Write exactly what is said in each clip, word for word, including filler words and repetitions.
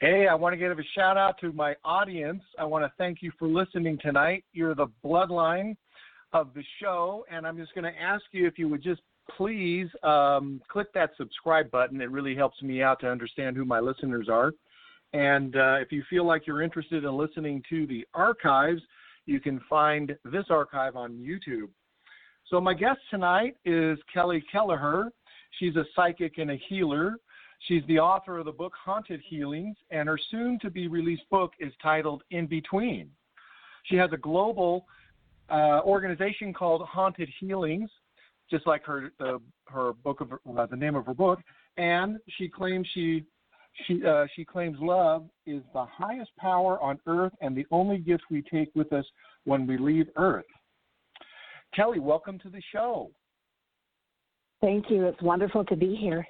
Hey, I want to give a shout out to my audience. I want to thank you for listening tonight. You're the bloodline of the show, and I'm just going to ask you if you would just please um, click that subscribe button. It really helps me out to understand who my listeners are. And uh, if you feel like you're interested in listening to the archives, you can find this archive on YouTube. So my guest tonight is Kelly Kelleher. She's a psychic and a healer. She's the author of the book Haunted Healings, and her soon-to-be-released book is titled In Between. She has a global uh, organization called Haunted Healings, just like her uh, her book of uh, the name of her book. And she claims she she uh, she claims love is the highest power on earth and the only gift we take with us when we leave Earth. Kelly, welcome to the show. Thank you. It's wonderful to be here.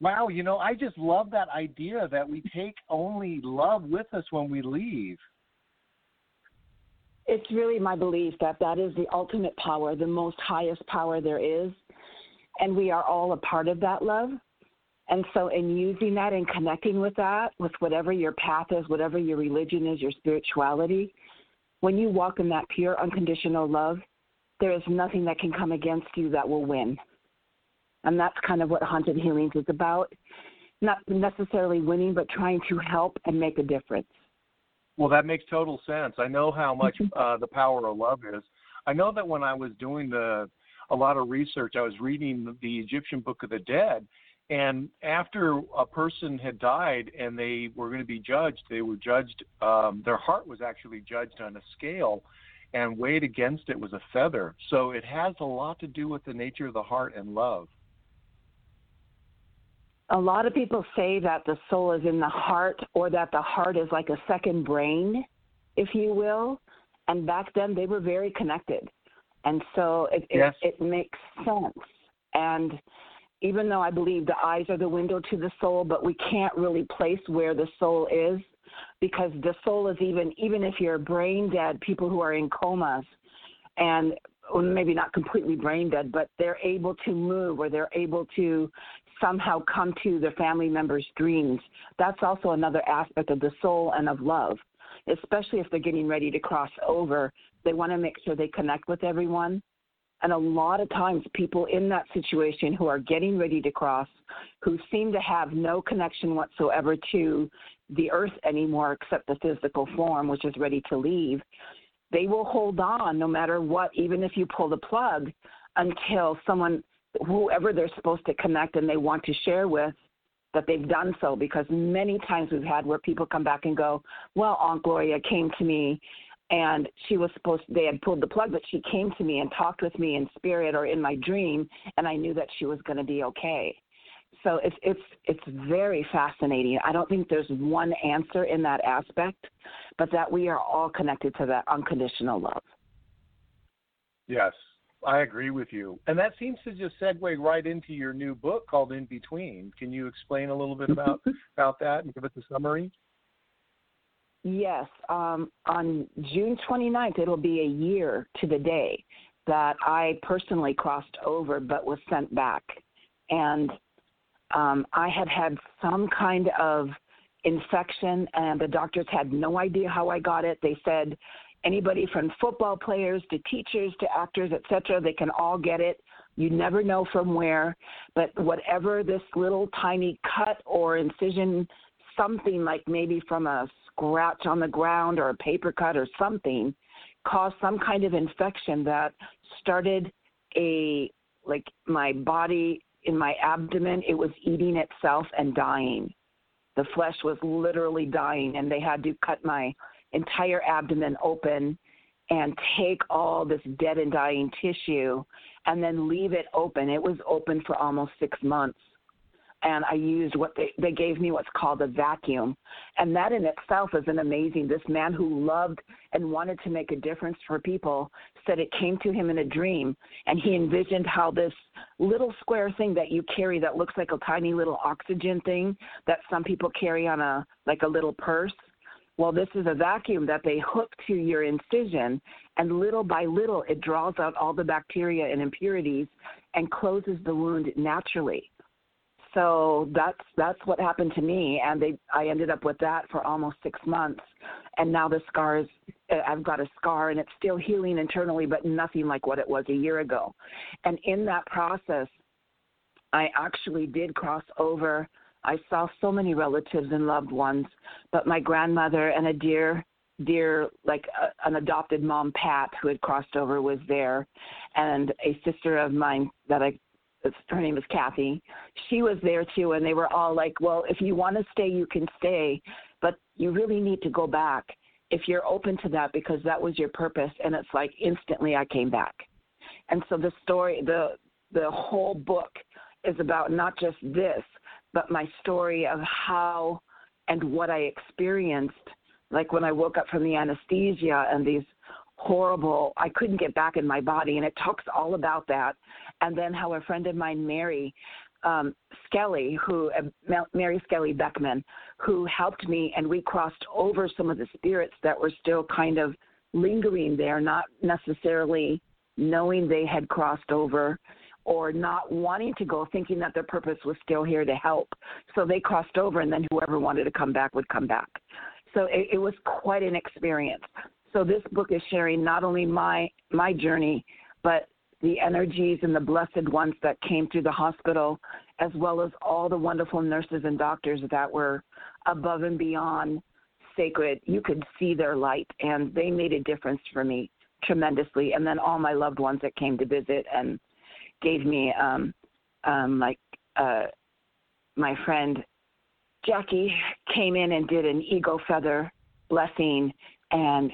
Wow, you know, I just love that idea that we take only love with us when we leave. It's really my belief that that is the ultimate power, the most highest power there is, and we are all a part of that love. And so in using that and connecting with that, with whatever your path is, whatever your religion is, your spirituality, when you walk in that pure, unconditional love, there is nothing that can come against you that will win. And that's kind of what Haunted Healings is about, not necessarily winning, but trying to help and make a difference. Well, that makes total sense. I know how much uh, the power of love is. I know that when I was doing the a lot of research, I was reading the Egyptian Book of the Dead, and after a person had died and they were going to be judged, they were judged, um, their heart was actually judged on a scale, and weighed against it was a feather. So it has a lot to do with the nature of the heart and love. A lot of people say that the soul is in the heart, or that the heart is like a second brain, if you will. And back then they were very connected. And so it, yes. it, it makes sense. And even though I believe the eyes are the window to the soul, but we can't really place where the soul is, because the soul is even, even if you're brain dead, people who are in comas and maybe not completely brain dead, but they're able to move, or they're able to somehow come to their family members' dreams. That's also another aspect of the soul and of love, especially if they're getting ready to cross over. They want to make sure they connect with everyone. And a lot of times people in that situation who are getting ready to cross, who seem to have no connection whatsoever to the earth anymore except the physical form, which is ready to leave, they will hold on no matter what, even if you pull the plug, until someone, whoever they're supposed to connect and they want to share with, that they've done so. Because many times we've had where people come back and go, well, Aunt Gloria came to me and she was supposed to, they had pulled the plug, but she came to me and talked with me in spirit or in my dream, and I knew that she was going to be okay. So it's it's it's very fascinating. I don't think there's one answer in that aspect, but that we are all connected to that unconditional love. Yes. I agree with you. And that seems to just segue right into your new book called In Between. Can you explain a little bit about, about that and give us a summary? Yes. Um, on June twenty-ninth, it'll be a year to the day that I personally crossed over but was sent back. And um, I had had some kind of infection, and the doctors had no idea how I got it. They said anybody from football players to teachers to actors, et cetera, they can all get it. You never know from where. But whatever this little tiny cut or incision, something like maybe from a scratch on the ground or a paper cut or something, caused some kind of infection that started a, like my body in my abdomen, it was eating itself and dying. The flesh was literally dying, and they had to cut my entire abdomen open and take all this dead and dying tissue and then leave it open. It was open for almost six months. And I used what they, they gave me what's called a vacuum. And that in itself is an amazing, this man who loved and wanted to make a difference for people said it came to him in a dream. And he envisioned how this little square thing that you carry that looks like a tiny little oxygen thing that some people carry on a, like a little purse. Well, this is a vacuum that they hook to your incision, and little by little, it draws out all the bacteria and impurities and closes the wound naturally. So that's that's what happened to me, and they, I ended up with that for almost six months. And now the scars, I've got a scar, and it's still healing internally, but nothing like what it was a year ago. And in that process, I actually did cross over. I saw so many relatives and loved ones, but my grandmother and a dear, dear, like a, an adopted mom, Pat, who had crossed over, was there, and a sister of mine that I, her name is Kathy, she was there too, and they were all like, well, if you want to stay, you can stay, but you really need to go back if you're open to that, because that was your purpose. And it's like instantly I came back. And so the story, the the whole book is about not just this, but my story of how and what I experienced, like when I woke up from the anesthesia and these horrible, I couldn't get back in my body, and it talks all about that. And then how a friend of mine, Mary um, Skelly, who uh, Mary Skelly Beckman, who helped me, and we crossed over some of the spirits that were still kind of lingering there, not necessarily knowing they had crossed over, or not wanting to go, thinking that their purpose was still here to help. So they crossed over, and then whoever wanted to come back would come back. So it, it was quite an experience. So this book is sharing not only my my journey, but the energies and the blessed ones that came through the hospital, as well as all the wonderful nurses and doctors that were above and beyond sacred. You could see their light, and they made a difference for me tremendously. And then all my loved ones that came to visit and gave me, um, um, like uh, my friend Jackie came in and did an eagle feather blessing, and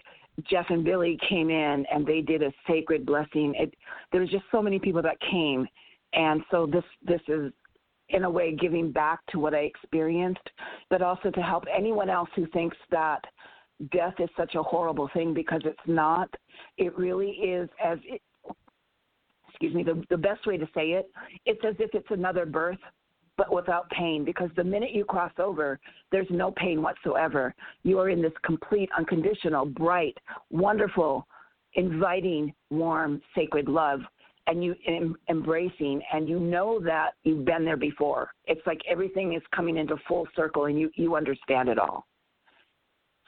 Jeff and Billy came in and they did a sacred blessing. It, there was just so many people that came, and so this this is in a way giving back to what I experienced, but also to help anyone else who thinks that death is such a horrible thing, because it's not. It really is as it, excuse me, the, the best way to say it, it's as if it's another birth, but without pain, because the minute you cross over, there's no pain whatsoever. You are in this complete, unconditional, bright, wonderful, inviting, warm, sacred love, and you em- embracing, and you know that you've been there before. It's like everything is coming into full circle, and you, you understand it all.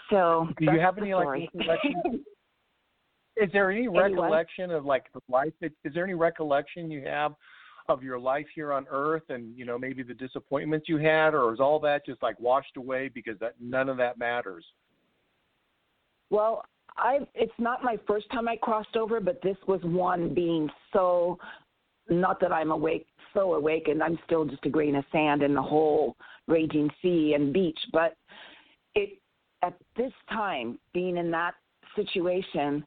So do you have any, like, Is there any recollection Anyone? of like the life? Is there any recollection you have of your life here on Earth, and you know maybe the disappointments you had, or is all that just like washed away because that none of that matters? Well, I it's not my first time I crossed over, but this was one being so. Not that I'm awake, so awakened. I'm still just a grain of sand in the whole raging sea and beach. But it at this time being in that situation.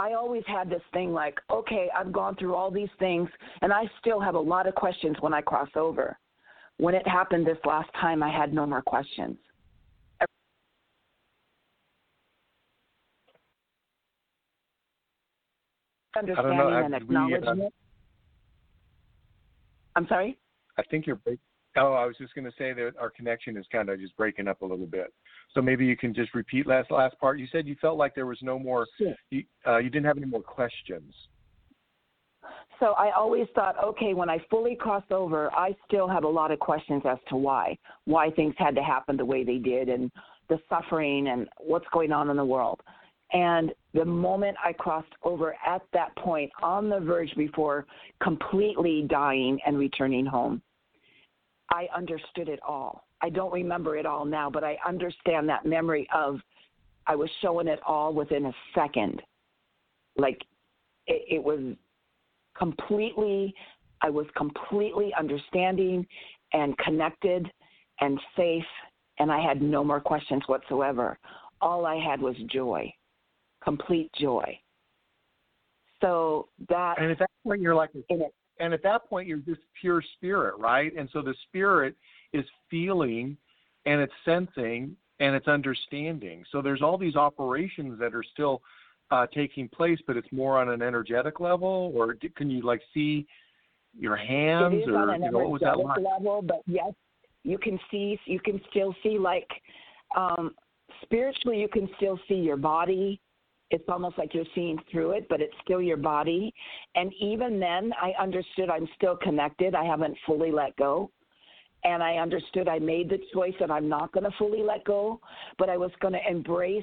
I always had this thing like, okay, I've gone through all these things, and I still have a lot of questions when I cross over. When it happened this last time, I had no more questions. understanding know, and acknowledgement. We, uh, I'm sorry? I think you're breaking. Oh, I was just going to say that our connection is kind of just breaking up a little bit. So maybe you can just repeat last last part. You said you felt like there was no more, sure. you, uh, you didn't have any more questions. So I always thought, okay, when I fully crossed over, I still had a lot of questions as to why, why things had to happen the way they did and the suffering and what's going on in the world. And the moment I crossed over at that point, on the verge before completely dying and returning home, I understood it all. I don't remember it all now, but I understand that memory of I was showing it all within a second. Like it, it was completely, I was completely understanding and connected and safe, and I had no more questions whatsoever. All I had was joy, complete joy. So that. And at that point, you're like, in it, and at that point, you're just pure spirit, right? And so the spirit is feeling, and it's sensing, and it's understanding. So there's all these operations that are still uh, taking place, but it's more on an energetic level, or can you, like, see your hands? It is or, on an you know, what was that like? Level, but yes, you can see, you can still see, like, um, spiritually, you can still see your body. It's almost like you're seeing through it, but it's still your body. And even then, I understood I'm still connected. I haven't fully let go. And I understood I made the choice that I'm not going to fully let go, but I was going to embrace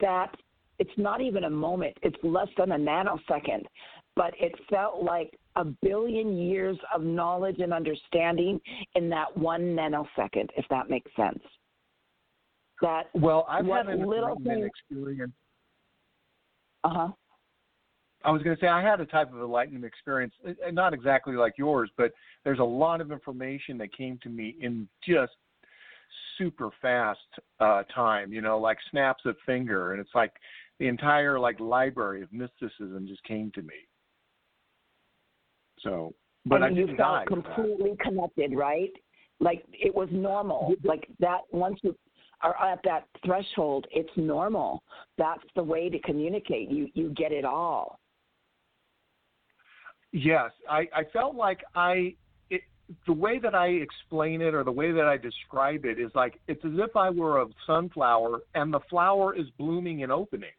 that. It's not even a moment. It's less than a nanosecond. But it felt like a billion years of knowledge and understanding in that one nanosecond, if that makes sense. That well, I've had a little thing, experience. Uh-huh. I was going to say I had a type of enlightenment experience, not exactly like yours, but there's a lot of information that came to me in just super fast uh, time, you know, like snaps of finger. And it's like the entire like library of mysticism just came to me. So, but and I you felt completely connected, right? Like it was normal. Like that once you are at that threshold, it's normal. That's the way to communicate. You you get it all. Yes, I, I felt like I it, the way that I explain it or the way that I describe it is like it's as if I were a sunflower and the flower is blooming and opening.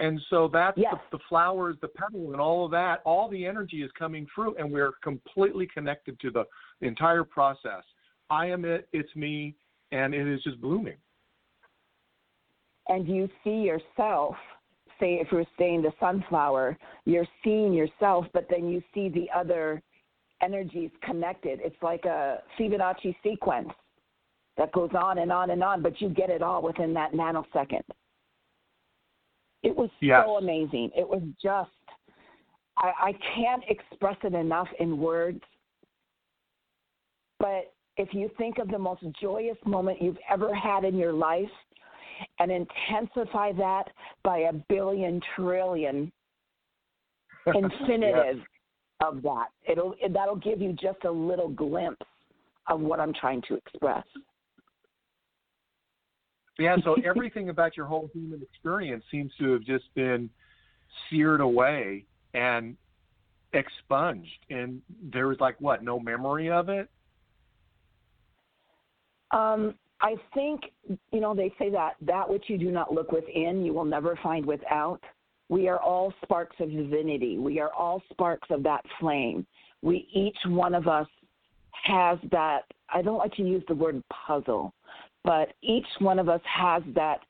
And so that's yes. the, the flower is the petal and all of that. All the energy is coming through, and we're completely connected to the, the entire process. I am it. It's me. And it is just blooming. And you see yourself, say if you're saying the sunflower, you're seeing yourself, but then you see the other energies connected. It's like a Fibonacci sequence that goes on and on and on, but you get it all within that nanosecond. It was yes. so amazing. It was just, I, I can't express it enough in words, but if you think of the most joyous moment you've ever had in your life and intensify that by a billion trillion infinitive yes. of that, it'll that'll give you just a little glimpse of what I'm trying to express. Yeah, so everything about your whole human experience seems to have just been seared away and expunged. And there was like, what, no memory of it? Um, I think, you know, they say that that which you do not look within, you will never find without. We are all sparks of divinity. We are all sparks of that flame. We, each one of us has that, I don't like to use the word puzzle, but each one of us has that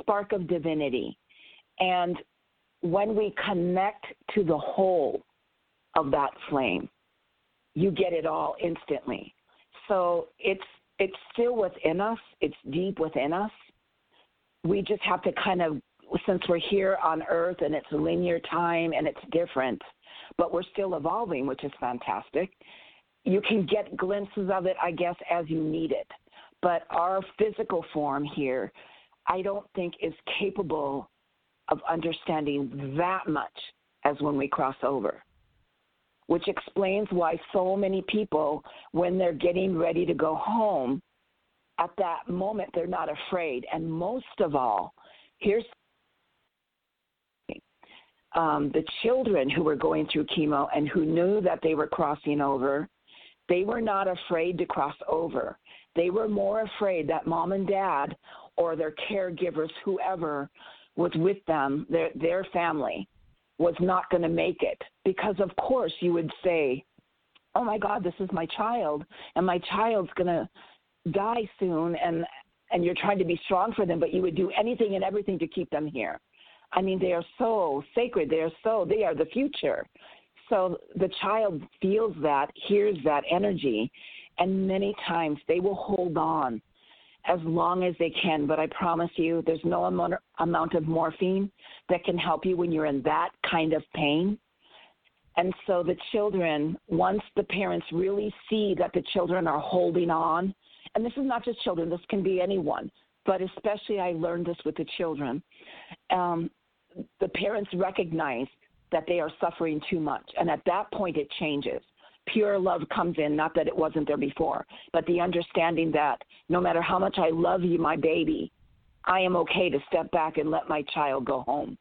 spark of divinity. And when we connect to the whole of that flame, you get it all instantly. So it's, It's still within us. It's deep within us. We just have to kind of, since we're here on Earth and it's a linear time and it's different, but we're still evolving, which is fantastic. You can get glimpses of it, I guess, as you need it. But our physical form here, I don't think is capable of understanding that much as when we cross over, which explains why so many people, when they're getting ready to go home, at that moment, they're not afraid. And most of all, here's um, the children who were going through chemo and who knew that they were crossing over, they were not afraid to cross over. They were more afraid that mom and dad or their caregivers, whoever was with them, their, their family, was not going to make it. Because, of course, you would say, oh, my God, this is my child, and my child's going to die soon, and and you're trying to be strong for them, but you would do anything and everything to keep them here. I mean, they are so sacred. They are so, they are the future. So the child feels that, hears that energy, and many times they will hold on as long as they can. But I promise you, there's no amount of morphine that can help you when you're in that kind of pain. And so the children, once the parents really see that the children are holding on, and this is not just children, this can be anyone, but especially I learned this with the children, um, the parents recognize that they are suffering too much. And at that point, it changes. Pure love comes in, not that it wasn't there before, but the understanding that no matter how much I love you, my baby, I am okay to step back and let my child go home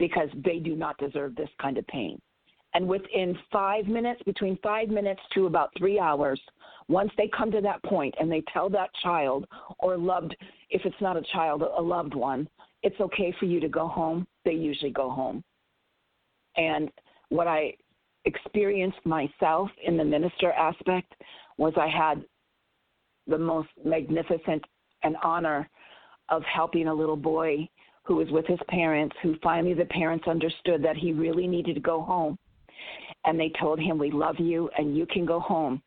because they do not deserve this kind of pain. And within five minutes, between five minutes to about three hours, once they come to that point and they tell that child or loved, if it's not a child, a loved one, it's okay for you to go home, they usually go home. And what I experienced myself in the minister aspect was I had the most magnificent and honor of helping a little boy who was with his parents, who finally the parents understood that he really needed to go home. And they told him, we love you and you can go home.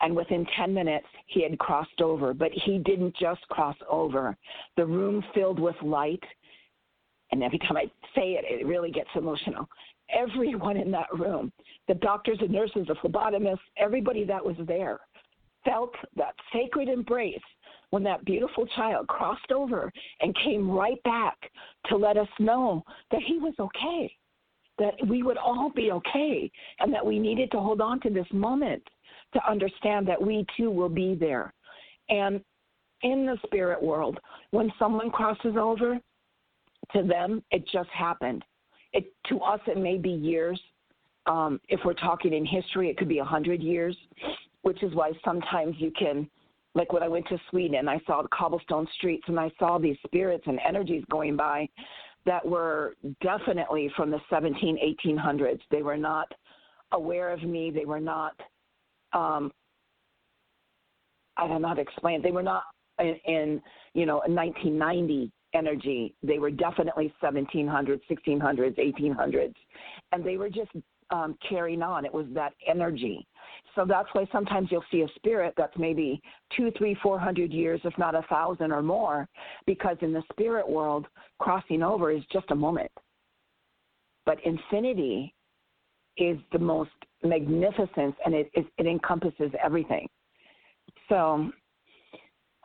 And within ten minutes, he had crossed over. But he didn't just cross over. The room filled with light. And every time I say it, it really gets emotional. Everyone in that room, the doctors and nurses, the phlebotomists, everybody that was there, felt that sacred embrace when that beautiful child crossed over and came right back to let us know that he was okay, that we would all be okay, and that we needed to hold on to this moment to understand that we too will be there. And in the spirit world, when someone crosses over, to them, it just happened. It, to us, it may be years. Um, if we're talking in history, it could be one hundred years, which is why sometimes you can, like when I went to Sweden, I saw the cobblestone streets and I saw these spirits and energies going by that were definitely from the seventeen hundreds, eighteen hundreds. They were not aware of me. They were not, um, I don't know how to explain it. They were not in, in you know, nineteen ninety energy. They were definitely seventeen hundreds, sixteen hundreds, eighteen hundreds. And they were just um, carrying on. It was that energy. So that's why sometimes you'll see a spirit that's maybe two, three, four hundred years, if not a thousand or more, because in the spirit world, crossing over is just a moment. But infinity is the most magnificence, and it, it, it encompasses everything. So,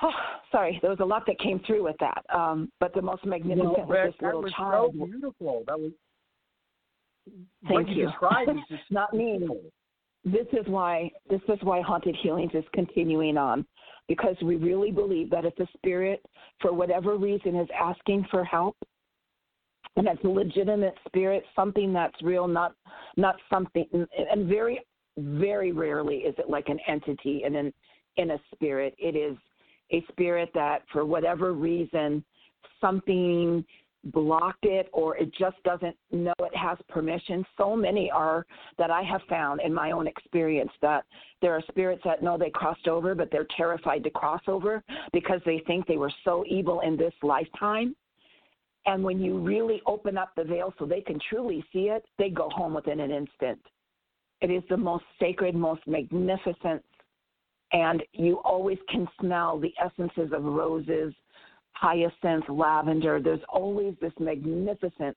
oh, sorry, there was a lot that came through with that. Um, but the most magnificent well, was this little child. That was so beautiful. That was. Thank you. you just not me. This is why this is why Haunted Healings is continuing on, because we really believe that if the spirit, for whatever reason, is asking for help, and that's a legitimate spirit, something that's real, not not something, and very, very rarely is it like an entity and in, in a spirit. It is a spirit that, for whatever reason, something blocked it, or it just doesn't know it has permission. So many are that I have found in my own experience that there are spirits that know they crossed over, but they're terrified to cross over because they think they were so evil in this lifetime. And when you really open up the veil so they can truly see it, they go home within an instant. It is the most sacred, most magnificent, and you always can smell the essences of roses, hyacinth, lavender. There's always this magnificent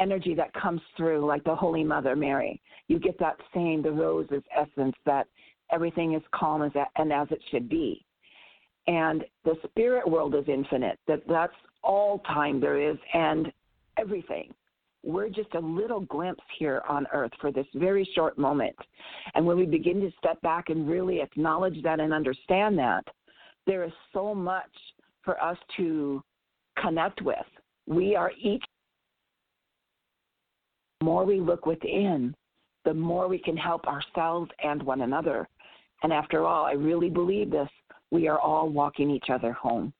energy that comes through, like the Holy Mother Mary. You get that same, the rose's essence, that everything is calm as and as it should be. And the spirit world is infinite, that that's all time there is and everything. We're just a little glimpse here on earth for this very short moment. And when we begin to step back and really acknowledge that and understand that, there is so much for us to connect with. We are each more we look within, the more we can help ourselves and one another. And after all, I really believe this, we are all walking each other home.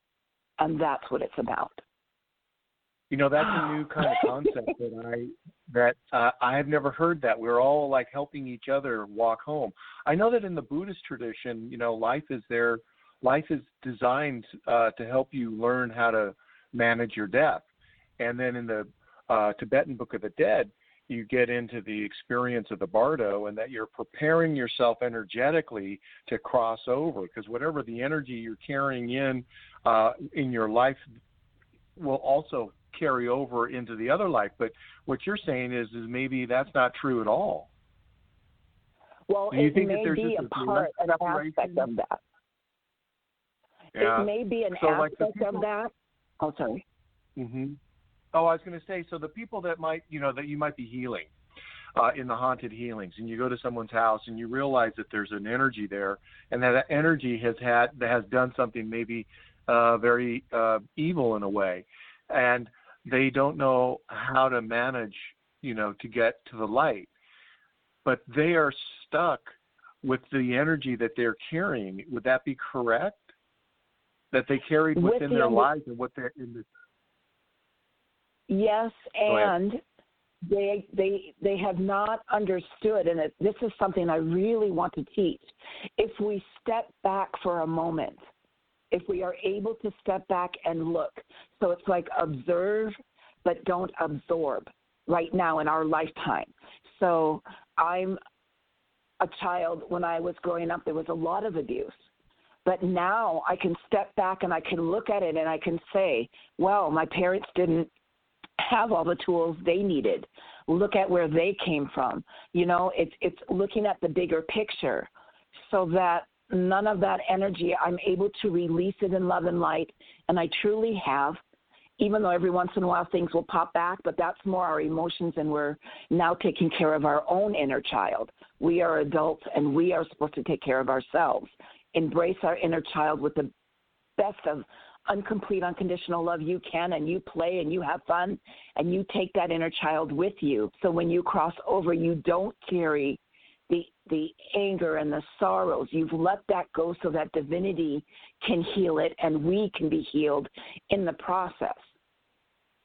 And that's what it's about. You know, that's a new kind of concept that I that uh, I have never heard that. We're all like helping each other walk home. I know that in the Buddhist tradition, you know, life is there. Life is designed uh, to help you learn how to manage your death. And then in the uh, Tibetan Book of the Dead, you get into the experience of the bardo, and that you're preparing yourself energetically to cross over, because whatever the energy you're carrying in uh, in your life will also carry over into the other life. But what you're saying is is maybe that's not true at all. Well, you it think may that there's be a part, an aspect of that. Yeah. It may be an so aspect like people, of that. Oh, sorry. Mm-hmm. Oh, I was going to say, so the people that might, you know, that you might be healing uh, in the haunted healings, and you go to someone's house and you realize that there's an energy there, and that energy has had, that has done something maybe uh, very uh, evil in a way. And they don't know how to manage, you know, to get to the light. But they are stuck with the energy that they're carrying. Would that be correct? That they carried within with their end- lives and what they're in the. Yes, and they they they have not understood, and it, this is something I really want to teach. If we step back for a moment, if we are able to step back and look, so it's like observe, but don't absorb right now in our lifetime. So I'm a child. When I was growing up, there was a lot of abuse. But now I can step back and I can look at it and I can say, well, my parents didn't have all the tools they needed. Look at where they came from. You know, it's it's looking at the bigger picture so that none of that energy, I'm able to release it in love and light, and I truly have, even though every once in a while things will pop back, but that's more our emotions, and we're now taking care of our own inner child. We are adults, and we are supposed to take care of ourselves. Embrace our inner child with the best of uncomplete, unconditional love you can, and you play, and you have fun, and you take that inner child with you. So when you cross over, you don't carry the the anger and the sorrows. You've let that go so that divinity can heal it, and we can be healed in the process.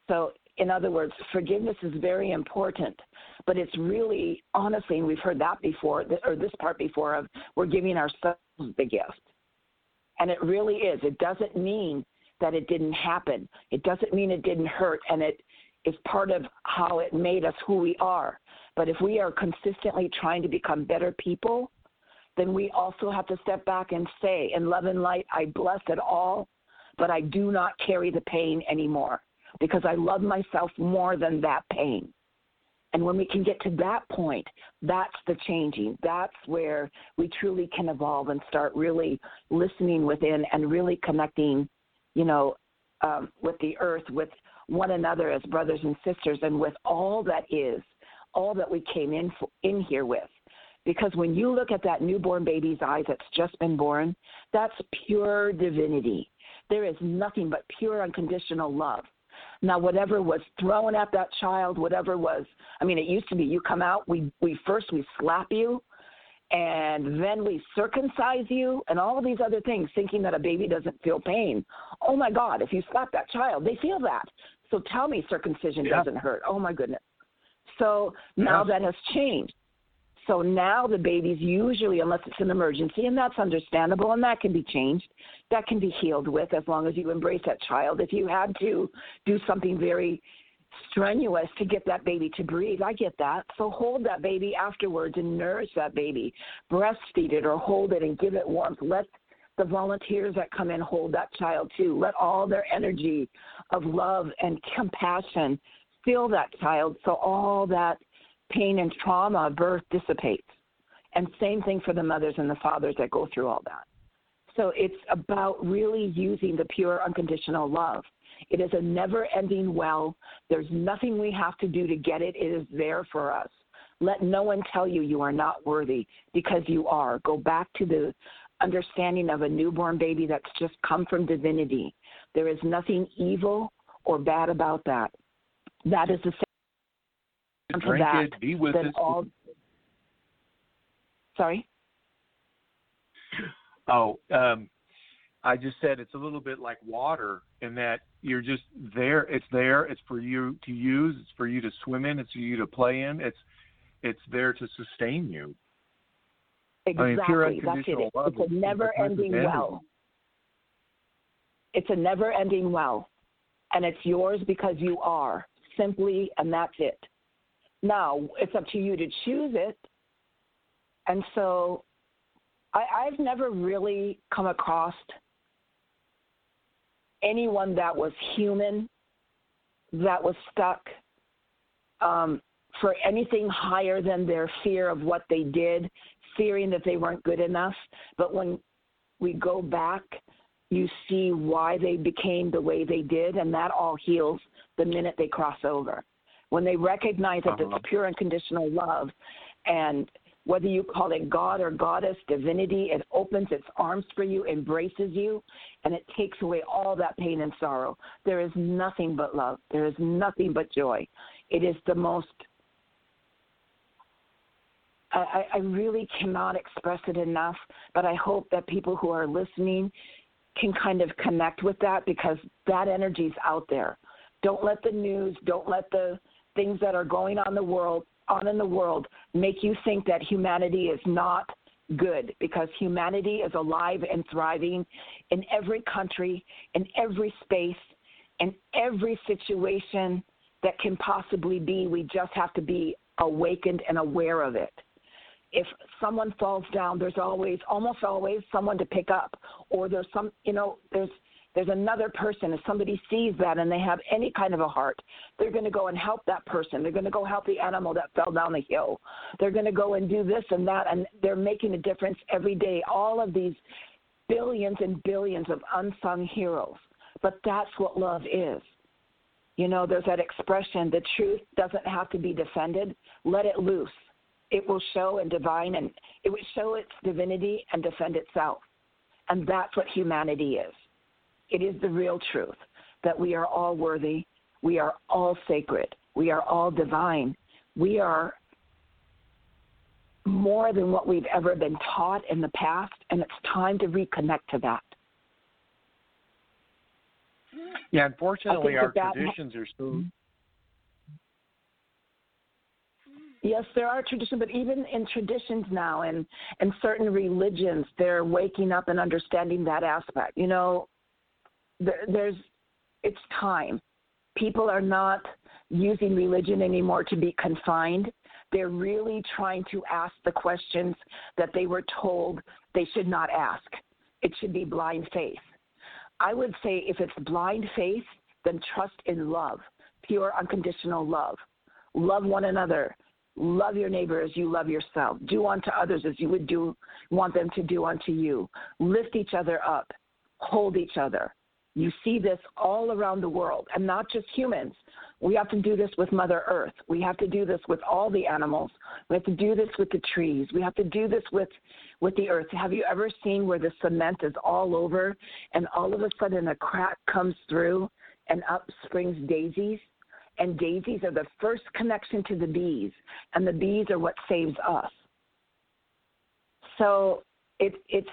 So in other words, forgiveness is very important, but it's really, honestly, and we've heard that before, or this part before, of we're giving ourselves the gift. And it really is. It doesn't mean that it didn't happen. It doesn't mean it didn't hurt, and it is part of how it made us who we are. But if we are consistently trying to become better people, then we also have to step back and say, in love and light, I bless it all, but I do not carry the pain anymore, because I love myself more than that pain. And when we can get to that point, that's the changing. That's where we truly can evolve and start really listening within and really connecting, you know, um, with the earth, with one another as brothers and sisters, and with all that is, all that we came in for, in here with. Because when you look at that newborn baby's eyes that's just been born, that's pure divinity. There is nothing but pure unconditional love. Now, whatever was thrown at that child, whatever was, I mean, it used to be you come out, we, we first we slap you, and then we circumcise you, and all of these other things, thinking that a baby doesn't feel pain. Oh, my God, if you slap that child, they feel that. So tell me circumcision yeah. doesn't hurt. Oh, my goodness. So now yeah. that has changed. So now the babies usually, unless it's an emergency, and that's understandable, and that can be changed, that can be healed with, as long as you embrace that child. If you had to do something very strenuous to get that baby to breathe, I get that. So hold that baby afterwards and nourish that baby. Breastfeed it or hold it and give it warmth. Let the volunteers that come in hold that child too. Let all their energy of love and compassion fill that child, so all that pain and trauma of birth dissipates. And same thing for the mothers and the fathers that go through all that. So it's about really using the pure unconditional love. It is a never-ending well. There's nothing we have to do to get it. It is there for us. Let no one tell you you are not worthy, because you are. Go back to the understanding of a newborn baby that's just come from divinity. There is nothing evil or bad about that. That is the same. drink that, it, be with it. All... Sorry? Oh, um, I just said it's a little bit like water in that you're just there. It's there. It's for you to use. It's for you to swim in. It's for you to play in. It's it's there to sustain you. Exactly. I mean, pure unconditional love. It's a never-ending well. It's a never-ending well, and it's yours because you are, simply, and that's it. Now, it's up to you to choose it, and so I, I've never really come across anyone that was human, that was stuck um, for anything higher than their fear of what they did, fearing that they weren't good enough. But when we go back, you see why they became the way they did, and that all heals the minute they cross over. When they recognize that uh-huh. it's pure and conditional love, and whether you call it God or goddess, divinity, it opens its arms for you, embraces you, and it takes away all that pain and sorrow. There is nothing but love. There is nothing but joy. It is the most, I, I really cannot express it enough, but I hope that people who are listening can kind of connect with that, because that energy's out there. Don't let the news, don't let the things that are going on the world, on in the world, make you think that humanity is not good, because humanity is alive and thriving in every country, in every space, in every situation that can possibly be. We just have to be awakened and aware of it. If someone falls down, there's always, almost always, someone to pick up, or there's some, you know, there's there's another person. If somebody sees that and they have any kind of a heart, they're going to go and help that person. They're going to go help the animal that fell down the hill. They're going to go and do this and that, and they're making a difference every day. All of these billions and billions of unsung heroes, but that's what love is. You know, there's that expression, the truth doesn't have to be defended. Let it loose. It will show and divine, and it will show its divinity and defend itself. And that's what humanity is. It is the real truth that we are all worthy, we are all sacred, we are all divine, we are more than what we've ever been taught in the past, and it's time to reconnect to that. Yeah, unfortunately, our that traditions that... are so... Mm-hmm. Yes, there are traditions, but even in traditions now and, and certain religions, they're waking up and understanding that aspect. You know, There's, it's time. People are not using religion anymore to be confined. They're really trying to ask the questions that they were told they should not ask. It should be blind faith. I would say if it's blind faith, then trust in love, pure unconditional love. Love one another. Love your neighbor as you love yourself. Do unto others as you would do want them to do unto you. Lift each other up. Hold each other. You see this all around the world, and not just humans. We have to do this with Mother Earth. We have to do this with all the animals. We have to do this with the trees. We have to do this with, with the earth. Have you ever seen where the cement is all over, and all of a sudden a crack comes through, and up springs daisies? And daisies are the first connection to the bees, and the bees are what saves us. So it, it's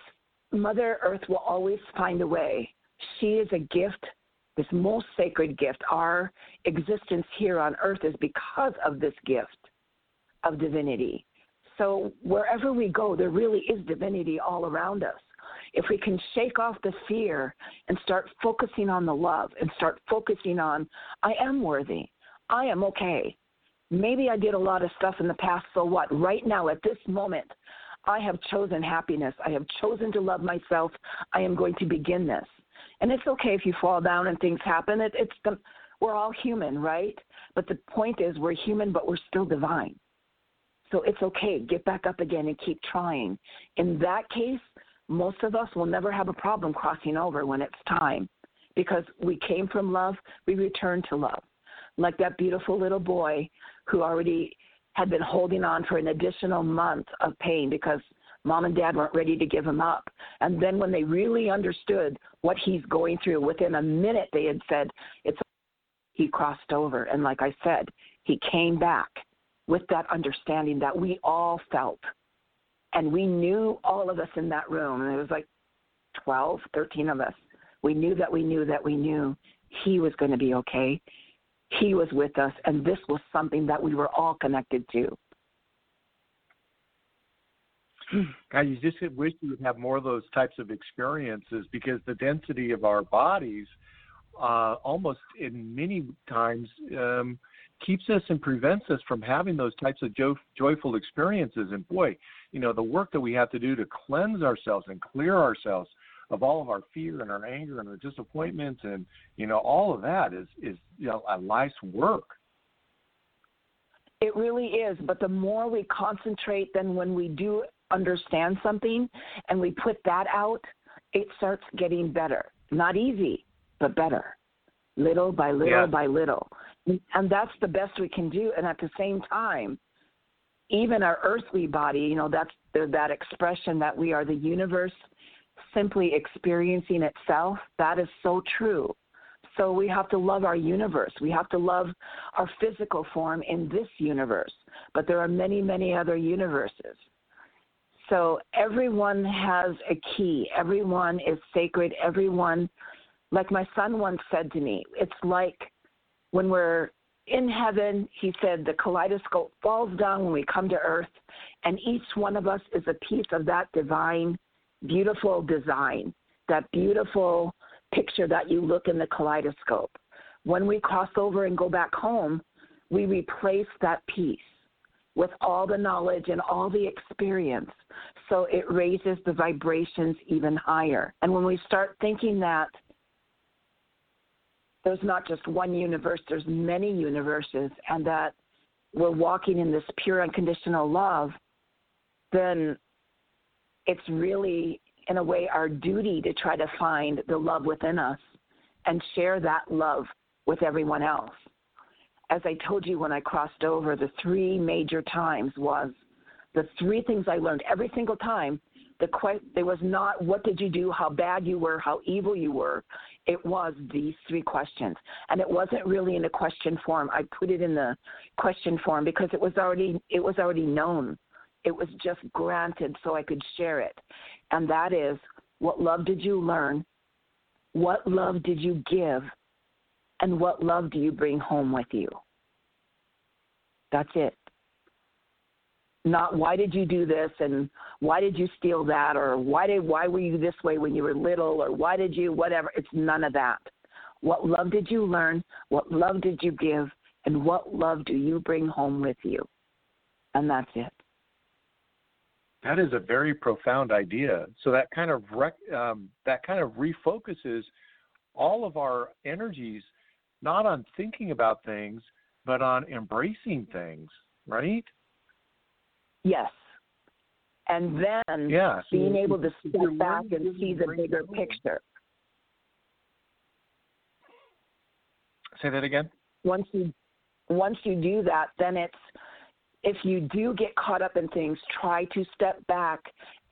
Mother Earth will always find a way. She is a gift, this most sacred gift. Our existence here on earth is because of this gift of divinity. So wherever we go, there really is divinity all around us. If we can shake off the fear and start focusing on the love and start focusing on, I am worthy, I am okay. Maybe I did a lot of stuff in the past, so what? Right now, at this moment, I have chosen happiness. I have chosen to love myself. I am going to begin this. And it's okay if you fall down and things happen. It, it's the, we're all human, right? But the point is we're human, but we're still divine. So it's okay. Get back up again and keep trying. In that case, most of us will never have a problem crossing over when it's time, because we came from love, we return to love. Like that beautiful little boy who already had been holding on for an additional month of pain because Mom and Dad weren't ready to give him up. And then when they really understood what he's going through, within a minute they had said, it's, he crossed over. And like I said, he came back. with that understanding that we all felt. And we knew, all of us in that room, and it was like twelve, thirteen of us. We knew that we knew that we knew he was going to be okay. He was with us, and this was something that we were all connected to. God, you just wish you would have more of those types of experiences, because the density of our bodies uh, almost in many times um, keeps us and prevents us from having those types of jo- joyful experiences. And boy, you know, the work that we have to do to cleanse ourselves and clear ourselves of all of our fear and our anger and our disappointments and, you know, all of that is, is you know, a life's work. It really is. But the more we concentrate, then when we do understand something and we put that out, it starts getting better. Not easy, but better. Little by little yeah. by little. And that's the best we can do. And at the same time, even our earthly body, you know, that's the, that expression that we are the universe simply experiencing itself. That is so true. So we have to love our universe. We have to love our physical form in this universe. But there are many, many other universes. So everyone has a key. Everyone is sacred. Everyone, like my son once said to me, it's like when we're in heaven, he said, the kaleidoscope falls down when we come to earth, and each one of us is a piece of that divine, beautiful design, that beautiful picture that you look in the kaleidoscope. When we cross over and go back home, we replace that piece with all the knowledge and all the experience. So it raises the vibrations even higher. And when we start thinking that there's not just one universe, there's many universes, and that we're walking in this pure unconditional love, then it's really, in a way, our duty to try to find the love within us and share that love with everyone else. As I told you when I crossed over, the three major times was the three things I learned every single time. The que- there was not what did you do, how bad you were, how evil you were. It was these three questions. And it wasn't really in a question form. I put it in the question form because it was already it was already known. It was just granted so I could share it. And that is, what love did you learn? What love did you give? And what love do you bring home with you? That's it. Not why did you do this and why did you steal that or why did why were you this way when you were little or why did you whatever. It's none of that. What love did you learn? What love did you give? And what love do you bring home with you? And that's it. That is a very profound idea. So that kind of rec- um, that kind of refocuses all of our energies, not on thinking about things, but on embracing things, right? Yes. And then yeah. being so able to step back and see the bigger picture. Say that again. Once you, once you do that, then it's, if you do get caught up in things, try to step back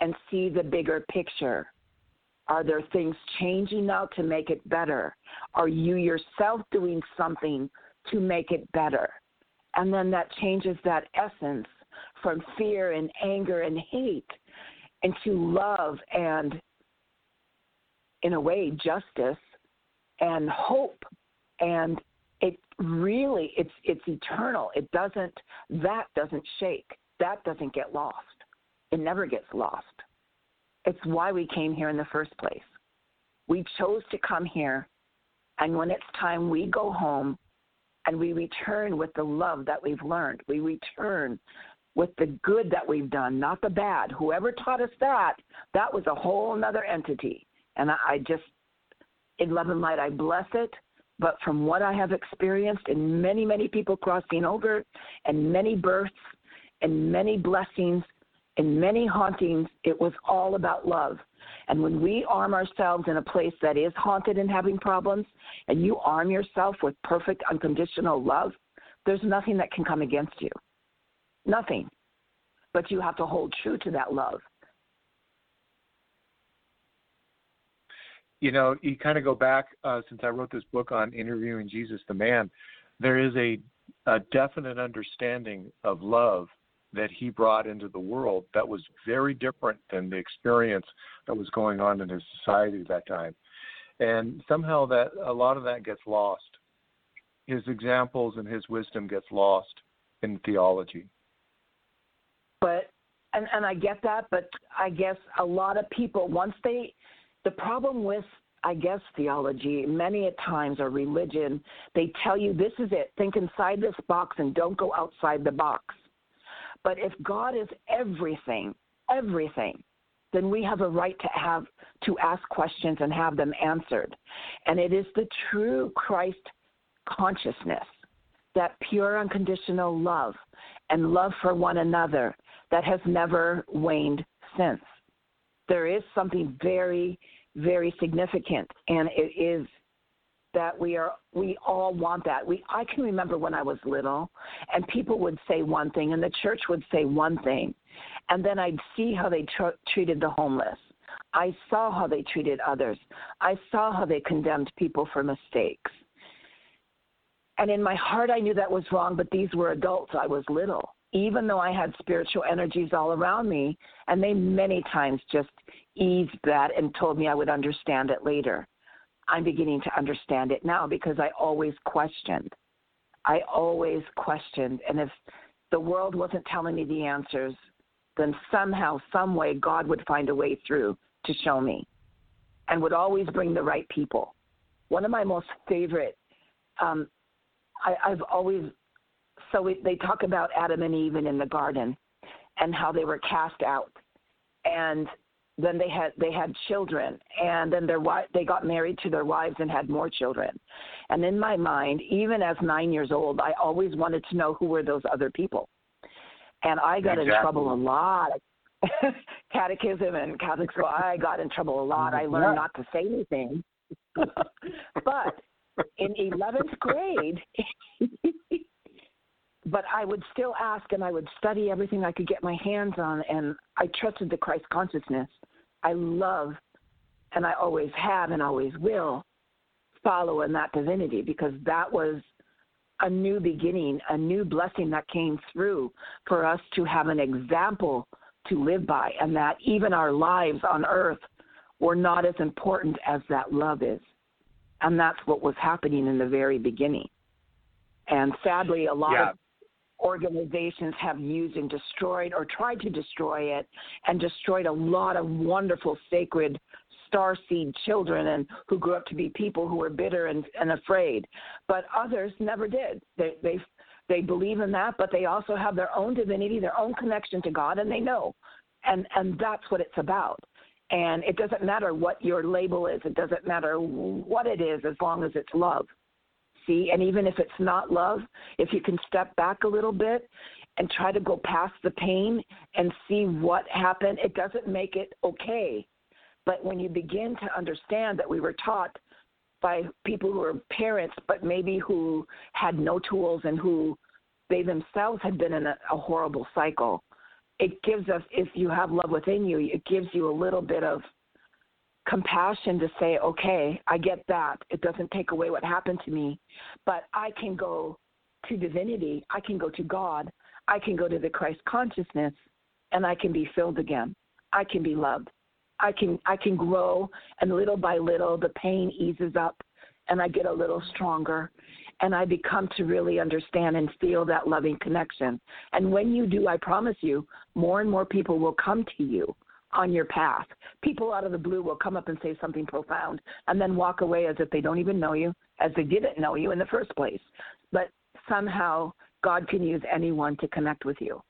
and see the bigger picture. Are there things changing now to make it better? Are you yourself doing something to make it better? And then that changes that essence from fear and anger and hate into love and, in a way, justice and hope and It really, it's it's eternal. It doesn't, that doesn't shake. That doesn't get lost. It never gets lost. It's why we came here in the first place. We chose to come here, and when it's time, we go home, and we return with the love that we've learned. We return with the good that we've done, not the bad. Whoever taught us that, that was a whole other entity. And I, I just, in love and light, I bless it. But from what I have experienced in many, many people crossing over and many births and many blessings and many hauntings, it was all about love. And when we arm ourselves in a place that is haunted and having problems, and you arm yourself with perfect unconditional love, there's nothing that can come against you. Nothing. But you have to hold true to that love. You know, you kind of go back, uh, since I wrote this book on interviewing Jesus the man, there is a a definite understanding of love that he brought into the world that was very different than the experience that was going on in his society at that time. And somehow that a lot of that gets lost. His examples and his wisdom gets lost in theology. But, and, and I get that, but I guess a lot of people, once they, the problem with, I guess, theology, many at times, or religion, they tell you this is it. Think inside this box and don't go outside the box. But if God is everything, everything, then we have a right to have to ask questions and have them answered. And it is the true Christ consciousness, that pure unconditional love and love for one another that has never waned since. There is something very, very significant, and it is that we are we all want that. We I can remember when I was little, and people would say one thing, and the church would say one thing, and then I'd see how they tr- treated the homeless. I saw how they treated others. I saw how they condemned people for mistakes. And in my heart, I knew that was wrong, but these were adults. I was little, even though I had spiritual energies all around me, and they many times just eased that and told me I would understand it later. I'm beginning to understand it now because I always questioned. I always questioned. And if the world wasn't telling me the answers, then somehow, some way, God would find a way through to show me and would always bring the right people. One of my most favorite, um, I, I've always, so we, they talk about Adam and Eve and in the garden and how they were cast out. And then they had they had children, and then their they got married to their wives and had more children. And in my mind, even as nine years old, I always wanted to know who were those other people. And I got exactly. in trouble a lot. Catechism and Catholic school, I got in trouble a lot. I learned not to say anything. But in eleventh grade, but I would still ask, and I would study everything I could get my hands on, and I trusted the Christ consciousness. I love, and I always have and always will, follow in that divinity, because that was a new beginning, a new blessing that came through for us to have an example to live by, and that even our lives on earth were not as important as that love is. And that's what was happening in the very beginning. And sadly, a lot yeah. of organizations have used and destroyed or tried to destroy it, and destroyed a lot of wonderful sacred starseed children and who grew up to be people who were bitter and, and afraid. But others never did. They, they they believe in that, but they also have their own divinity, their own connection to God, and they know. And and that's what it's about. And it doesn't matter what your label is. It doesn't matter what it is as long as it's love. See, and even if it's not love, if you can step back a little bit and try to go past the pain and see what happened, it doesn't make it okay. But when you begin to understand that we were taught by people who were parents, but maybe who had no tools and who they themselves had been in a, a horrible cycle, it gives us, if you have love within you, it gives you a little bit of compassion to say, okay, I get that. It doesn't take away what happened to me, but I can go to divinity. I can go to God. I can go to the Christ consciousness, and I can be filled again. I can be loved. I can, I can grow, and little by little, the pain eases up, and I get a little stronger, and I become to really understand and feel that loving connection. And when you do, I promise you, more and more people will come to you on your path. People out of the blue will come up and say something profound and then walk away as if they don't even know you, as they didn't know you in the first place. But somehow God can use anyone to connect with you,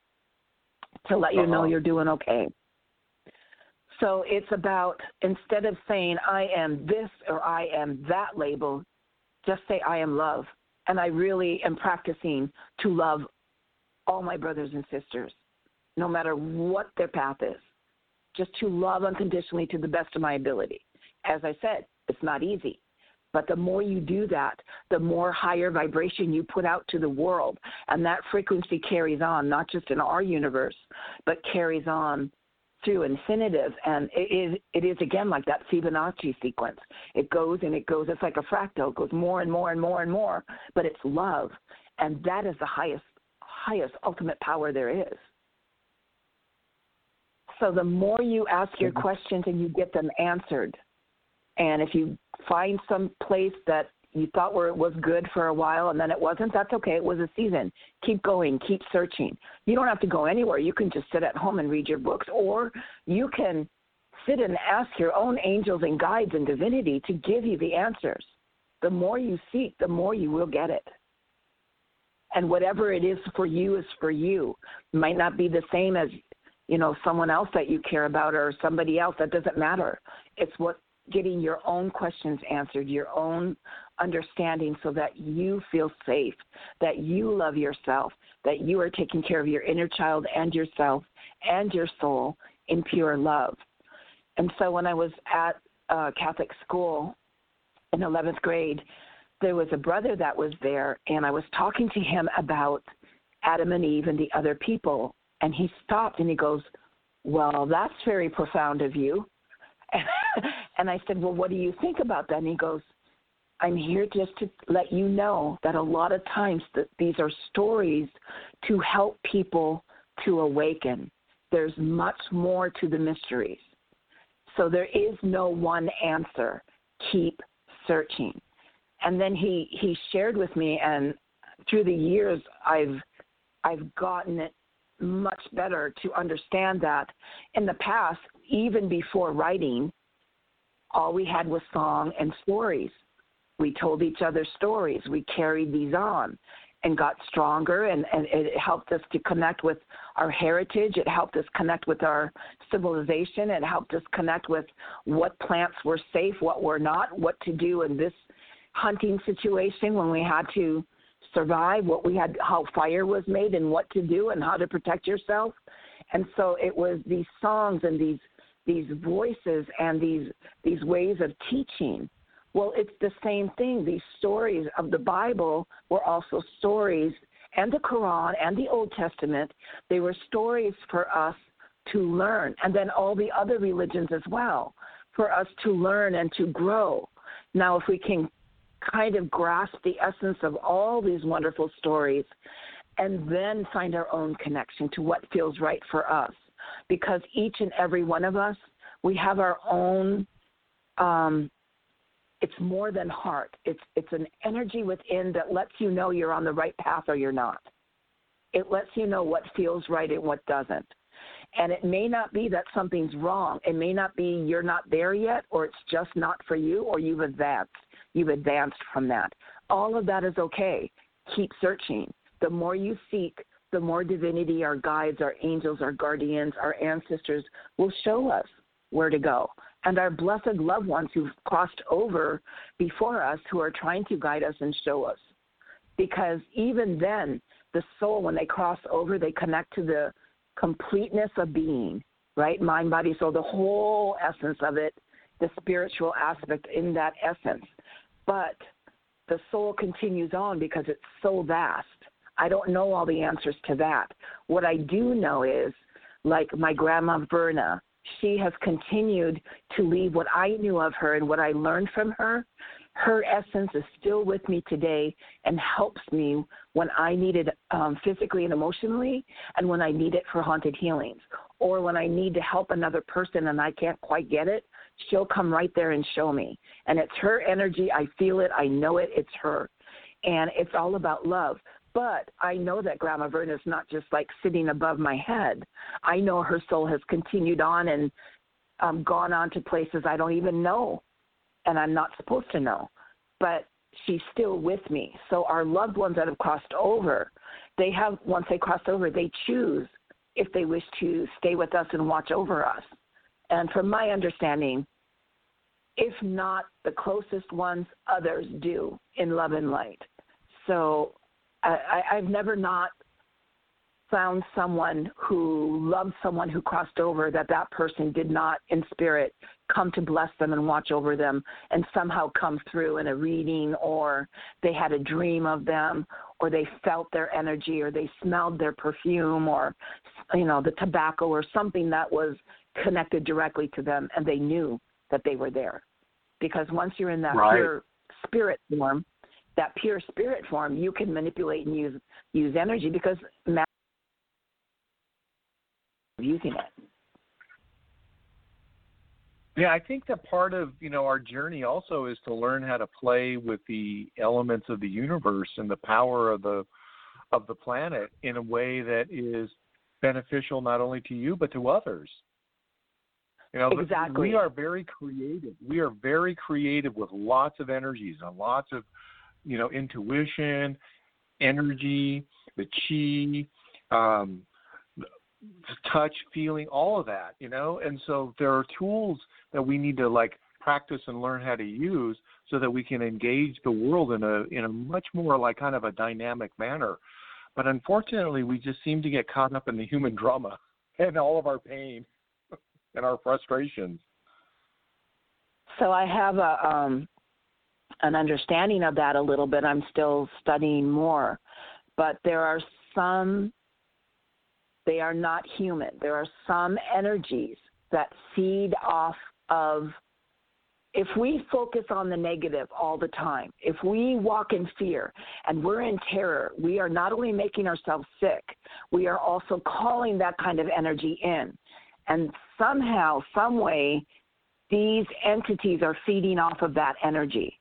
to let you uh-huh. know you're doing okay. So it's about, instead of saying I am this or I am that label, just say I am love. And I really am practicing to love all my brothers and sisters, no matter what their path is. Just to love unconditionally to the best of my ability. As I said, it's not easy. But the more you do that, the more higher vibration you put out to the world. And that frequency carries on, not just in our universe, but carries on through infinitive. And it is, it is again, like that Fibonacci sequence. It goes and it goes. It's like a fractal. It goes more and more and more and more. But it's love. And that is the highest, highest ultimate power there is. So the more you ask your questions and you get them answered, and if you find some place that you thought where it was good for a while and then it wasn't, that's okay. It was a season. Keep going. Keep searching. You don't have to go anywhere. You can just sit at home and read your books, or you can sit and ask your own angels and guides and divinity to give you the answers. The more you seek, the more you will get it. And whatever it is for you is for you. It might not be the same as, you know, someone else that you care about or somebody else. That doesn't matter. It's what getting your own questions answered, your own understanding, so that you feel safe, that you love yourself, that you are taking care of your inner child and yourself and your soul in pure love. And so when I was at uh, Catholic school in eleventh grade, there was a brother that was there, and I was talking to him about Adam and Eve and the other people. And he stopped and he goes, "Well, that's very profound of you." And I said, "Well, what do you think about that?" And he goes, "I'm here just to let you know that a lot of times that these are stories to help people to awaken. There's much more to the mysteries. So there is no one answer. Keep searching." And then he, he shared with me, and through the years, I've I've gotten it much better to understand that. In the past, even before writing, all we had was song and stories. We told each other stories. We carried these on and got stronger, and, and it helped us to connect with our heritage. It helped us connect with our civilization. It helped us connect with what plants were safe, what were not, what to do in this hunting situation when we had to survive, what we had, how fire was made and what to do and how to protect yourself. And so it was these songs and these these voices and these these ways of teaching. Well, it's the same thing. These stories of the Bible were also stories, and the Quran and the Old Testament, they were stories for us to learn, and then all the other religions as well, for us to learn and to grow. Now, if we can kind of grasp the essence of all these wonderful stories and then find our own connection to what feels right for us. Because each and every one of us, we have our own, um, it's more than heart. It's it's an energy within that lets you know you're on the right path or you're not. It lets you know what feels right and what doesn't. And it may not be that something's wrong. It may not be you're not there yet, or it's just not for you, or you've advanced. You've advanced from that. All of that is okay. Keep searching. The more you seek, the more divinity, our guides, our angels, our guardians, our ancestors will show us where to go. And our blessed loved ones who've crossed over before us, who are trying to guide us and show us. Because even then, the soul, when they cross over, they connect to the completeness of being, right? Mind, body, soul, the whole essence of it, the spiritual aspect in that essence. But the soul continues on because it's so vast. I don't know all the answers to that. What I do know is, like my Grandma Verna, she has continued to leave what I knew of her and what I learned from her. Her essence is still with me today and helps me when I need it um, physically and emotionally, and when I need it for haunted healings, or when I need to help another person and I can't quite get it. She'll come right there and show me. And it's her energy. I feel it. I know it. It's her. And it's all about love. But I know that Grandma Verna is not just like sitting above my head. I know her soul has continued on and um, gone on to places I don't even know, and I'm not supposed to know. But she's still with me. So our loved ones that have crossed over, they have, once they cross over, they choose if they wish to stay with us and watch over us. And from my understanding, if not the closest ones, others do in love and light. So I, I've never not found someone who loved someone who crossed over, that that person did not in spirit come to bless them and watch over them and somehow come through in a reading, or they had a dream of them, or they felt their energy, or they smelled their perfume, or, you know, the tobacco or something that was connected directly to them, and they knew that they were there. Because once you're in that right. pure spirit form, that pure spirit form, you can manipulate and use use energy because matter of using it. Yeah, I think that part of, you know, our journey also is to learn how to play with the elements of the universe and the power of the of the planet in a way that is beneficial not only to you but to others. You know, exactly. We are very creative. We are very creative with lots of energies and lots of, you know, intuition, energy, the chi, um, touch, feeling, all of that, you know. And so there are tools that we need to like practice and learn how to use so that we can engage the world in a in a much more like kind of a dynamic manner. But unfortunately, we just seem to get caught up in the human drama and all of our pain and our frustrations. So I have a um, an understanding of that a little bit. I'm still studying more, but there are some, they are not human. There are some energies that feed off of, if we focus on the negative all the time, if we walk in fear and we're in terror, we are not only making ourselves sick, we are also calling that kind of energy in. And somehow, some way, these entities are feeding off of that energy.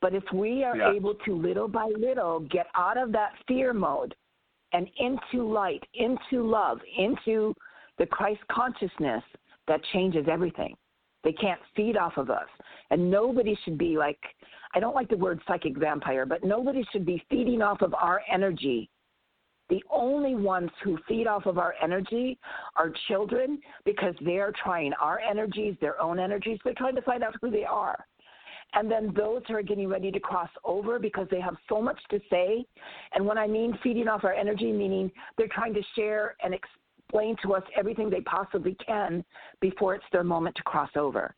But if we are yeah. able to little by little get out of that fear mode and into light, into love, into the Christ consciousness, that changes everything. They can't feed off of us. And nobody should be like, I don't like the word psychic vampire, but nobody should be feeding off of our energy. The only ones who feed off of our energy are children, because they're trying our energies, their own energies. They're trying to find out who they are. And then those who are getting ready to cross over because they have so much to say. And when I mean feeding off our energy, meaning they're trying to share and explain to us everything they possibly can before it's their moment to cross over.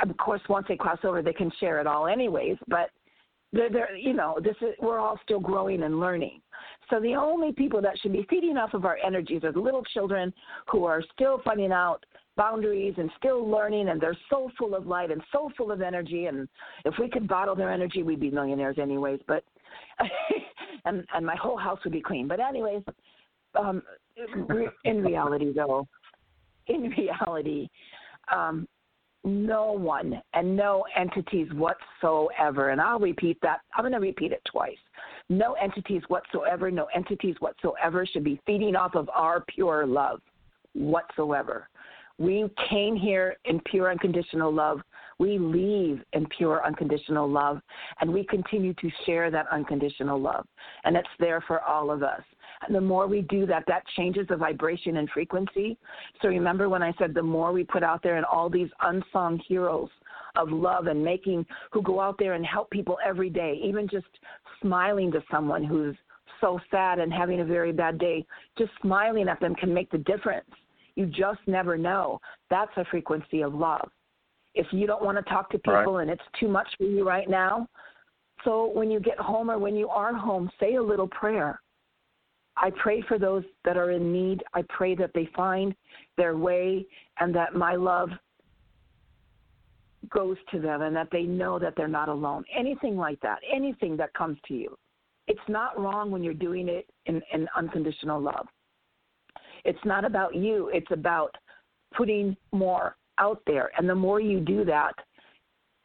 Of course, once they cross over, they can share it all anyways, but They're, they're, you know, this is, we're all still growing and learning. So the only people that should be feeding off of our energies are the little children who are still finding out boundaries and still learning, and they're so full of light and so full of energy. And if we could bottle their energy, we'd be millionaires anyways. But and and my whole house would be clean. But anyways, um, in reality, though, in reality. Um, No one and no entities whatsoever, and I'll repeat that. I'm going to repeat it twice. No entities whatsoever, no entities whatsoever should be feeding off of our pure love whatsoever. We came here in pure unconditional love. We leave in pure unconditional love, and we continue to share that unconditional love, and it's there for all of us. And the more we do that, that changes the vibration and frequency. So remember when I said the more we put out there and all these unsung heroes of love and making, who go out there and help people every day, even just smiling to someone who's so sad and having a very bad day, just smiling at them can make the difference. You just never know. That's a frequency of love. If you don't want to talk to people right. and it's too much for you right now, so when you get home or when you are home, say a little prayer. I pray for those that are in need. I pray that they find their way and that my love goes to them and that they know that they're not alone. Anything like that, anything that comes to you. It's not wrong when you're doing it in, in unconditional love. It's not about you. It's about putting more out there. And the more you do that,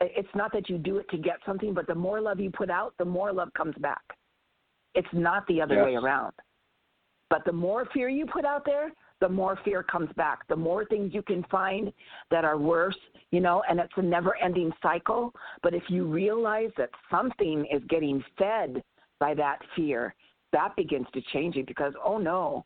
it's not that you do it to get something, but the more love you put out, the more love comes back. It's not the other yes. way around. But the more fear you put out there, the more fear comes back. The more things you can find that are worse, you know, and it's a never-ending cycle. But if you realize that something is getting fed by that fear, that begins to change you because, oh, no,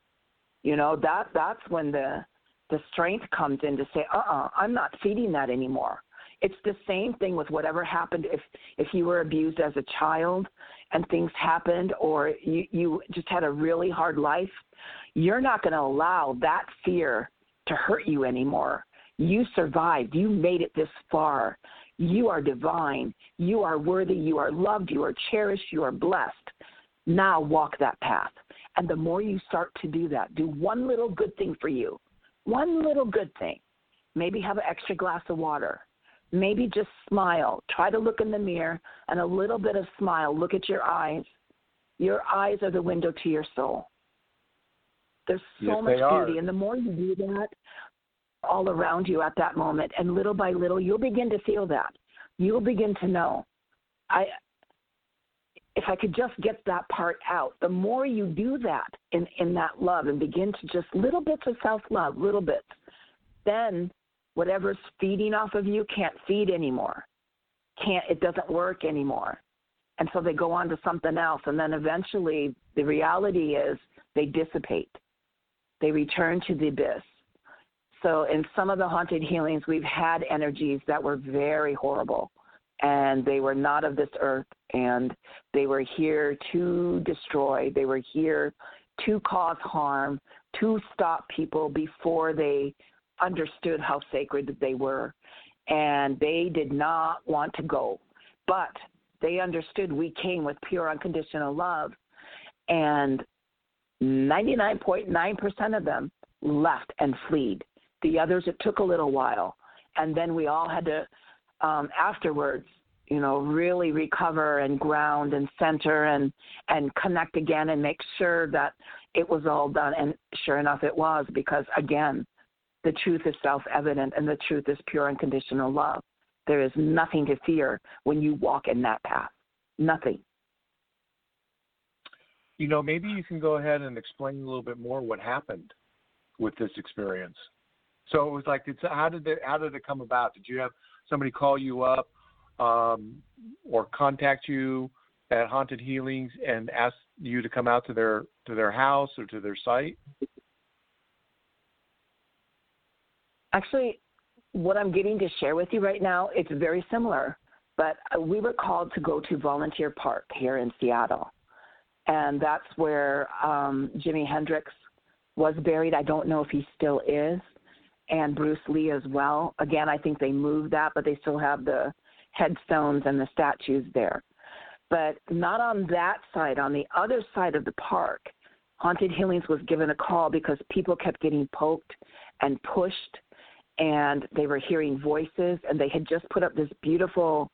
you know, that that's when the, the strength comes in to say, uh-uh, I'm not feeding that anymore. It's the same thing with whatever happened if, if you were abused as a child and things happened or you, you just had a really hard life. You're not going to allow that fear to hurt you anymore. You survived. You made it this far. You are divine. You are worthy. You are loved. You are cherished. You are blessed. Now walk that path. And the more you start to do that, do one little good thing for you, one little good thing. Maybe have an extra glass of water. Maybe just smile. Try to look in the mirror and a little bit of smile. Look at your eyes. Your eyes are the window to your soul. There's so yes, much beauty. Are. And the more you do that, all around you at that moment, and little by little, you'll begin to feel that. You'll begin to know. I, if I could just get that part out, the more you do that in, in that love and begin to just little bits of self-love, little bits, then whatever's feeding off of you can't feed anymore. Can't, it doesn't work anymore. And so they go on to something else. And then eventually the reality is they dissipate. They return to the abyss. So in some of the haunted healings, we've had energies that were very horrible, and they were not of this earth, and they were here to destroy. They were here to cause harm, to stop people before they understood how sacred they were, and they did not want to go. But they understood we came with pure unconditional love, and ninety-nine point nine percent of them left and fled. The others, it took a little while, and then we all had to, um, afterwards, you know, really recover and ground and center and, and connect again and make sure that it was all done. And sure enough, it was, because, again, the truth is self-evident, and the truth is pure unconditional love. There is nothing to fear when you walk in that path, nothing. You know, maybe you can go ahead and explain a little bit more what happened with this experience. So it was like, it's, how did it, how did it come about? Did you have somebody call you up um, or contact you at Haunted Healings and ask you to come out to their to their house or to their site? Actually, what I'm getting to share with you right now, it's very similar. But we were called to go to Volunteer Park here in Seattle, and that's where um, Jimi Hendrix was buried. I don't know if he still is. And Bruce Lee as well. Again, I think they moved that, but they still have the headstones and the statues there. But not on that side, on the other side of the park, Haunted Healings was given a call because people kept getting poked and pushed, and they were hearing voices, and they had just put up this beautiful,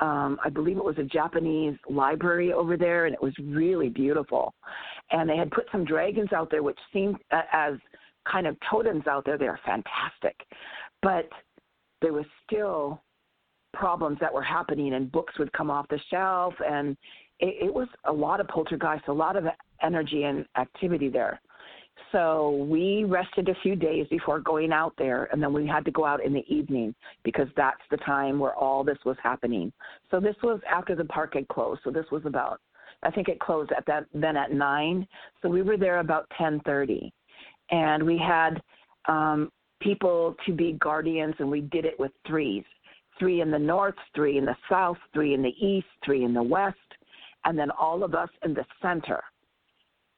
um, I believe it was a Japanese library over there, and it was really beautiful. And they had put some dragons out there, which seemed uh, as kind of totems out there. They're fantastic. But there was still problems that were happening, and books would come off the shelf, and it, it was a lot of poltergeist, a lot of energy and activity there. So we rested a few days before going out there, and then we had to go out in the evening because that's the time where all this was happening. So this was after the park had closed. So this was about, I think it closed at that then at nine. So we were there about ten thirty. And we had um, people to be guardians, and we did it with threes. Three in the north, three in the south, three in the east, three in the west, and then all of us in the center.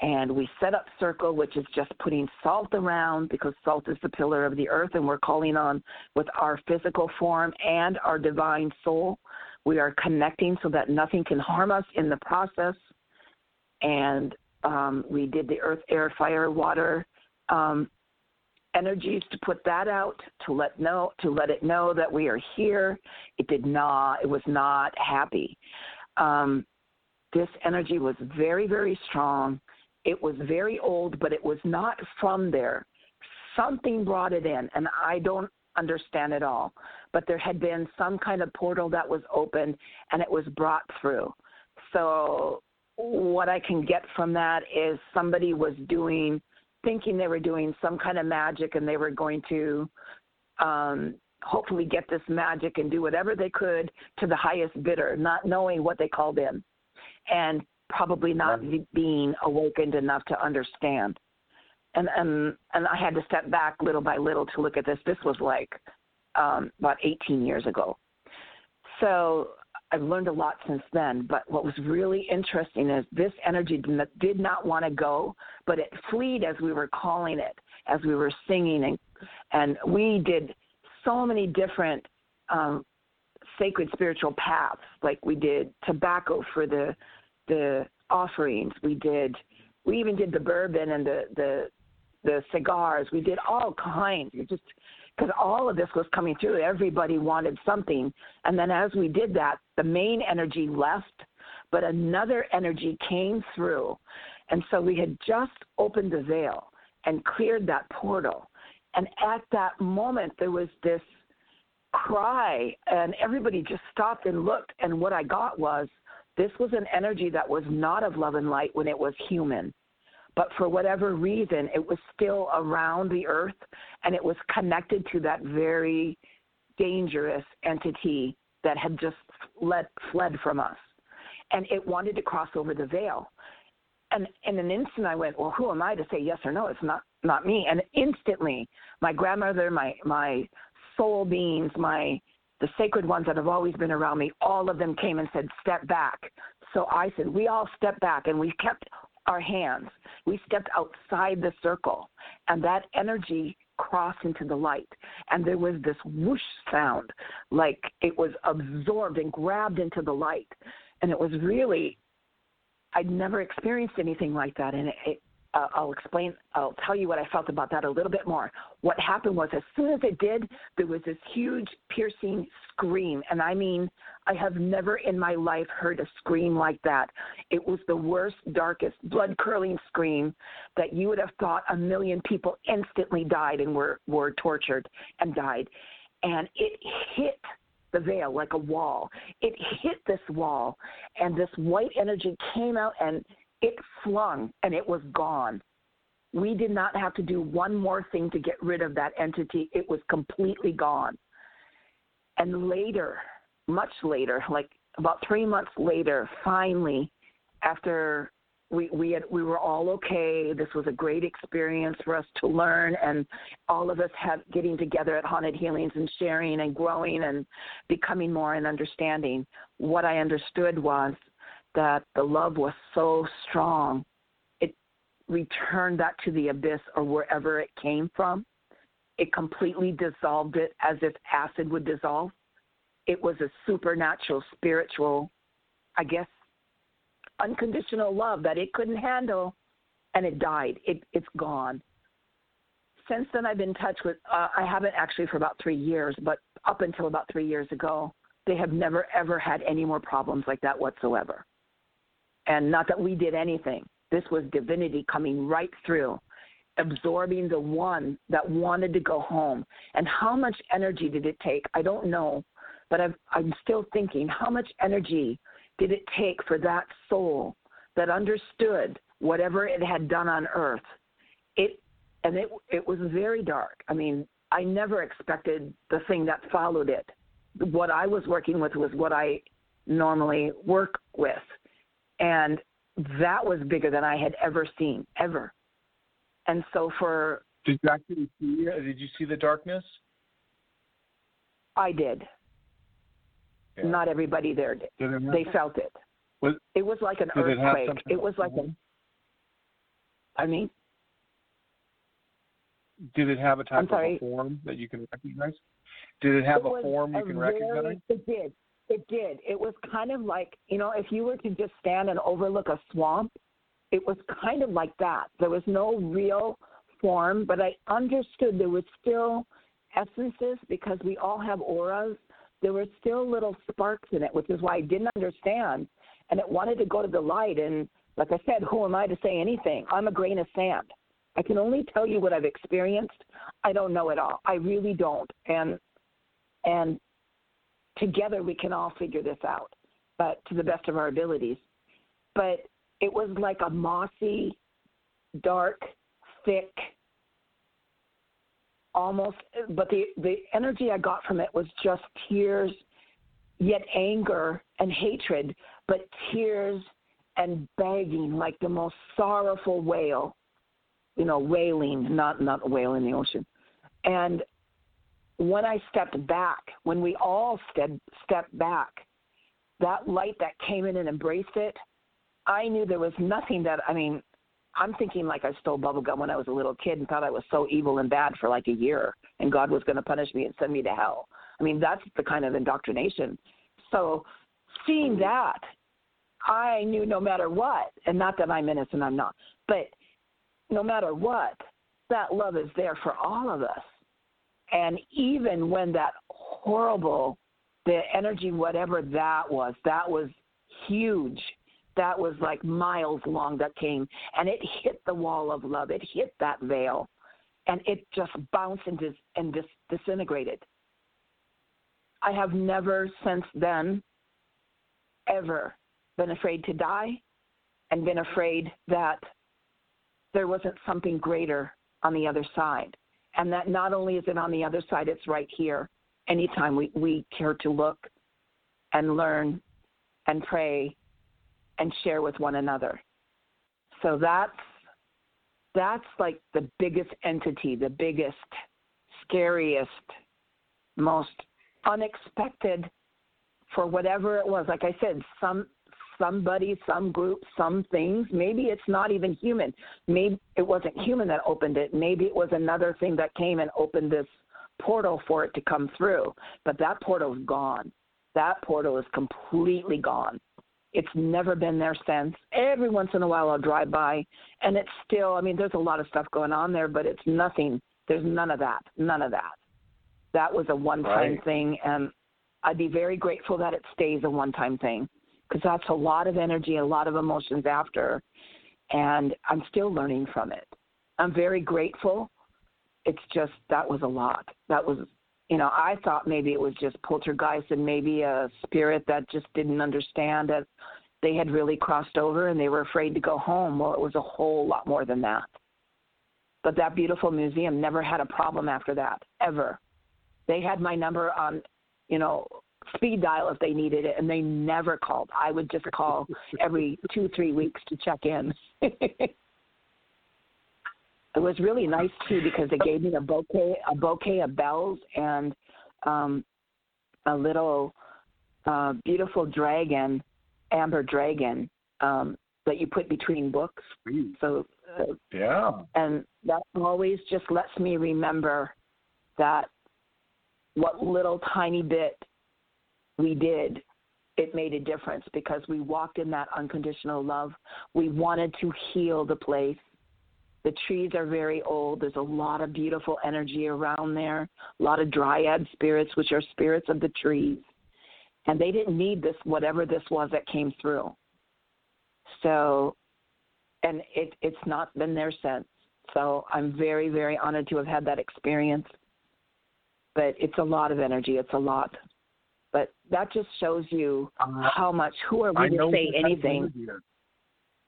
And we set up circle, which is just putting salt around, because salt is the pillar of the earth, and we're calling on with our physical form and our divine soul. We are connecting so that nothing can harm us in the process. And um, we did the earth, air, fire, water, Um, energies to put that out, to let know, to let it know that we are here. It did not, it was not happy. Um, this energy was very, very strong. It was very old, but it was not from there. Something brought it in, and I don't understand it all, but there had been some kind of portal that was opened, and it was brought through. So what I can get from that is somebody was doing thinking they were doing some kind of magic, and they were going to um, hopefully get this magic and do whatever they could to the highest bidder, not knowing what they called in, and probably not right. being awakened enough to understand. And, and and I had to step back little by little to look at this. This was like um, about eighteen years ago. So I've learned a lot since then, but what was really interesting is this energy did not want to go, but it fleed as we were calling it, as we were singing, and and we did so many different um, sacred spiritual paths. Like we did tobacco for the the offerings. We did we even did the bourbon and the the the cigars. We did all kinds. You just, because all of this was coming through. Everybody wanted something. And then as we did that, the main energy left, but another energy came through. And so we had just opened the veil and cleared that portal. And at that moment, there was this cry, and everybody just stopped and looked. And what I got was, this was an energy that was not of love and light when it was human. But for whatever reason, it was still around the earth, and it was connected to that very dangerous entity that had just fled, fled from us. And it wanted to cross over the veil. And in an instant, I went, well, who am I to say yes or no? It's not, not me. And instantly, my grandmother, my my soul beings, my the sacred ones that have always been around me, all of them came and said, step back. So I said, we all stepped back, and we kept our hands. We stepped outside the circle, and that energy crossed into the light. And there was this whoosh sound, like it was absorbed and grabbed into the light. And it was really, I'd never experienced anything like that. And it, it, uh, I'll explain, I'll tell you what I felt about that a little bit more. What happened was, as soon as it did, there was this huge piercing scream. And I mean, I have never in my life heard a scream like that. It was the worst, darkest, blood-curdling scream that you would have thought a million people instantly died and were, were tortured and died. And it hit the veil like a wall. It hit this wall, and this white energy came out, and it flung, and it was gone. We did not have to do one more thing to get rid of that entity. It was completely gone. And later, much later, like about three months later, finally, after we we had, we were all okay. This was a great experience for us to learn, and all of us have getting together at Haunted Healings and sharing and growing and becoming more and understanding. What I understood was that the love was so strong, it returned that to the abyss or wherever it came from. It completely dissolved it as if acid would dissolve. It was a supernatural, spiritual, I guess, unconditional love that it couldn't handle, and it died. It, it's gone. Since then, I've been in touch with, uh, I haven't actually for about three years, but up until about three years ago, they have never, ever had any more problems like that whatsoever. And not that we did anything. This was divinity coming right through, absorbing the one that wanted to go home. And how much energy did it take? I don't know, but I've, I'm still thinking, how much energy did it take for that soul that understood whatever it had done on earth? It, and it it was very dark. I mean, I never expected the thing that followed it. What I was working with was what I normally work with. And that was bigger than I had ever seen, ever. And so for... Did you actually see, did you see the darkness? I did. Yeah. Not everybody there did. did they felt it. Was, it was like an earthquake. It, it was like a, I mean? Did it have a type of a form that you can recognize? Did it have it a form you a can very, recognize? It did. It did. It was kind of like, you know, if you were to just stand and overlook a swamp, it was kind of like that. There was no real form, but I understood there was still essences because we all have auras. There were still little sparks in it, which is why I didn't understand. And it wanted to go to the light. And like I said, who am I to say anything? I'm a grain of sand. I can only tell you what I've experienced. I don't know it all. I really don't. And and together we can all figure this out, but to the best of our abilities. But it was like a mossy, dark, thick, almost, but the, the energy I got from it was just tears, yet anger and hatred, but tears and begging, like the most sorrowful wail, you know, wailing, not, not a wail in the ocean. And when I stepped back, when we all stepped, stepped back, that light that came in and embraced it, I knew there was nothing that, I mean, I'm thinking like I stole bubblegum when I was a little kid and thought I was so evil and bad for like a year and God was going to punish me and send me to hell. I mean, that's the kind of indoctrination. So seeing that, I knew no matter what, and not that I'm innocent, I'm not, but no matter what, that love is there for all of us. And even when that horrible, the energy, whatever that was, that was huge. That was like miles long that came, and it hit the wall of love. It hit that veil, and it just bounced and, dis- and dis- disintegrated. I have never since then ever been afraid to die and been afraid that there wasn't something greater on the other side. And that not only is it on the other side, it's right here. Anytime we, we care to look and learn and pray and share with one another. So that's, that's like the biggest entity, the biggest, scariest, most unexpected for whatever it was. Like I said, some somebody, some group, some things. Maybe it's not even human. Maybe it wasn't human that opened it. Maybe it was another thing that came and opened this portal for it to come through. But that portal is gone. That portal is completely gone. It's never been there since. Every once in a while I'll drive by, and it's still, I mean, there's a lot of stuff going on there, but it's nothing. There's none of that, none of that. That was a one-time right. thing, and I'd be very grateful that it stays a one-time thing, because that's a lot of energy, a lot of emotions after, and I'm still learning from it. I'm very grateful. It's just, that was a lot. That was, you know, I thought maybe it was just poltergeist and maybe a spirit that just didn't understand that they had really crossed over and they were afraid to go home. Well, it was a whole lot more than that. But that beautiful museum never had a problem after that, ever. They had my number on, you know, speed dial if they needed it, and they never called. I would just call every two, three weeks to check in. It was really nice, too, because they gave me a bouquet, a bouquet of bells and um, a little uh, beautiful dragon, amber dragon, um, that you put between books. So, uh, yeah. And that always just lets me remember that what little tiny bit we did, it made a difference because we walked in that unconditional love. We wanted to heal the place. The trees are very old. There's a lot of beautiful energy around there, a lot of dryad spirits, which are spirits of the trees. And they didn't need this, whatever this was that came through. So, and it, it's not been there since. So I'm very, very honored to have had that experience. But it's a lot of energy. It's a lot. But that just shows you uh, how much, who are we I to say anything?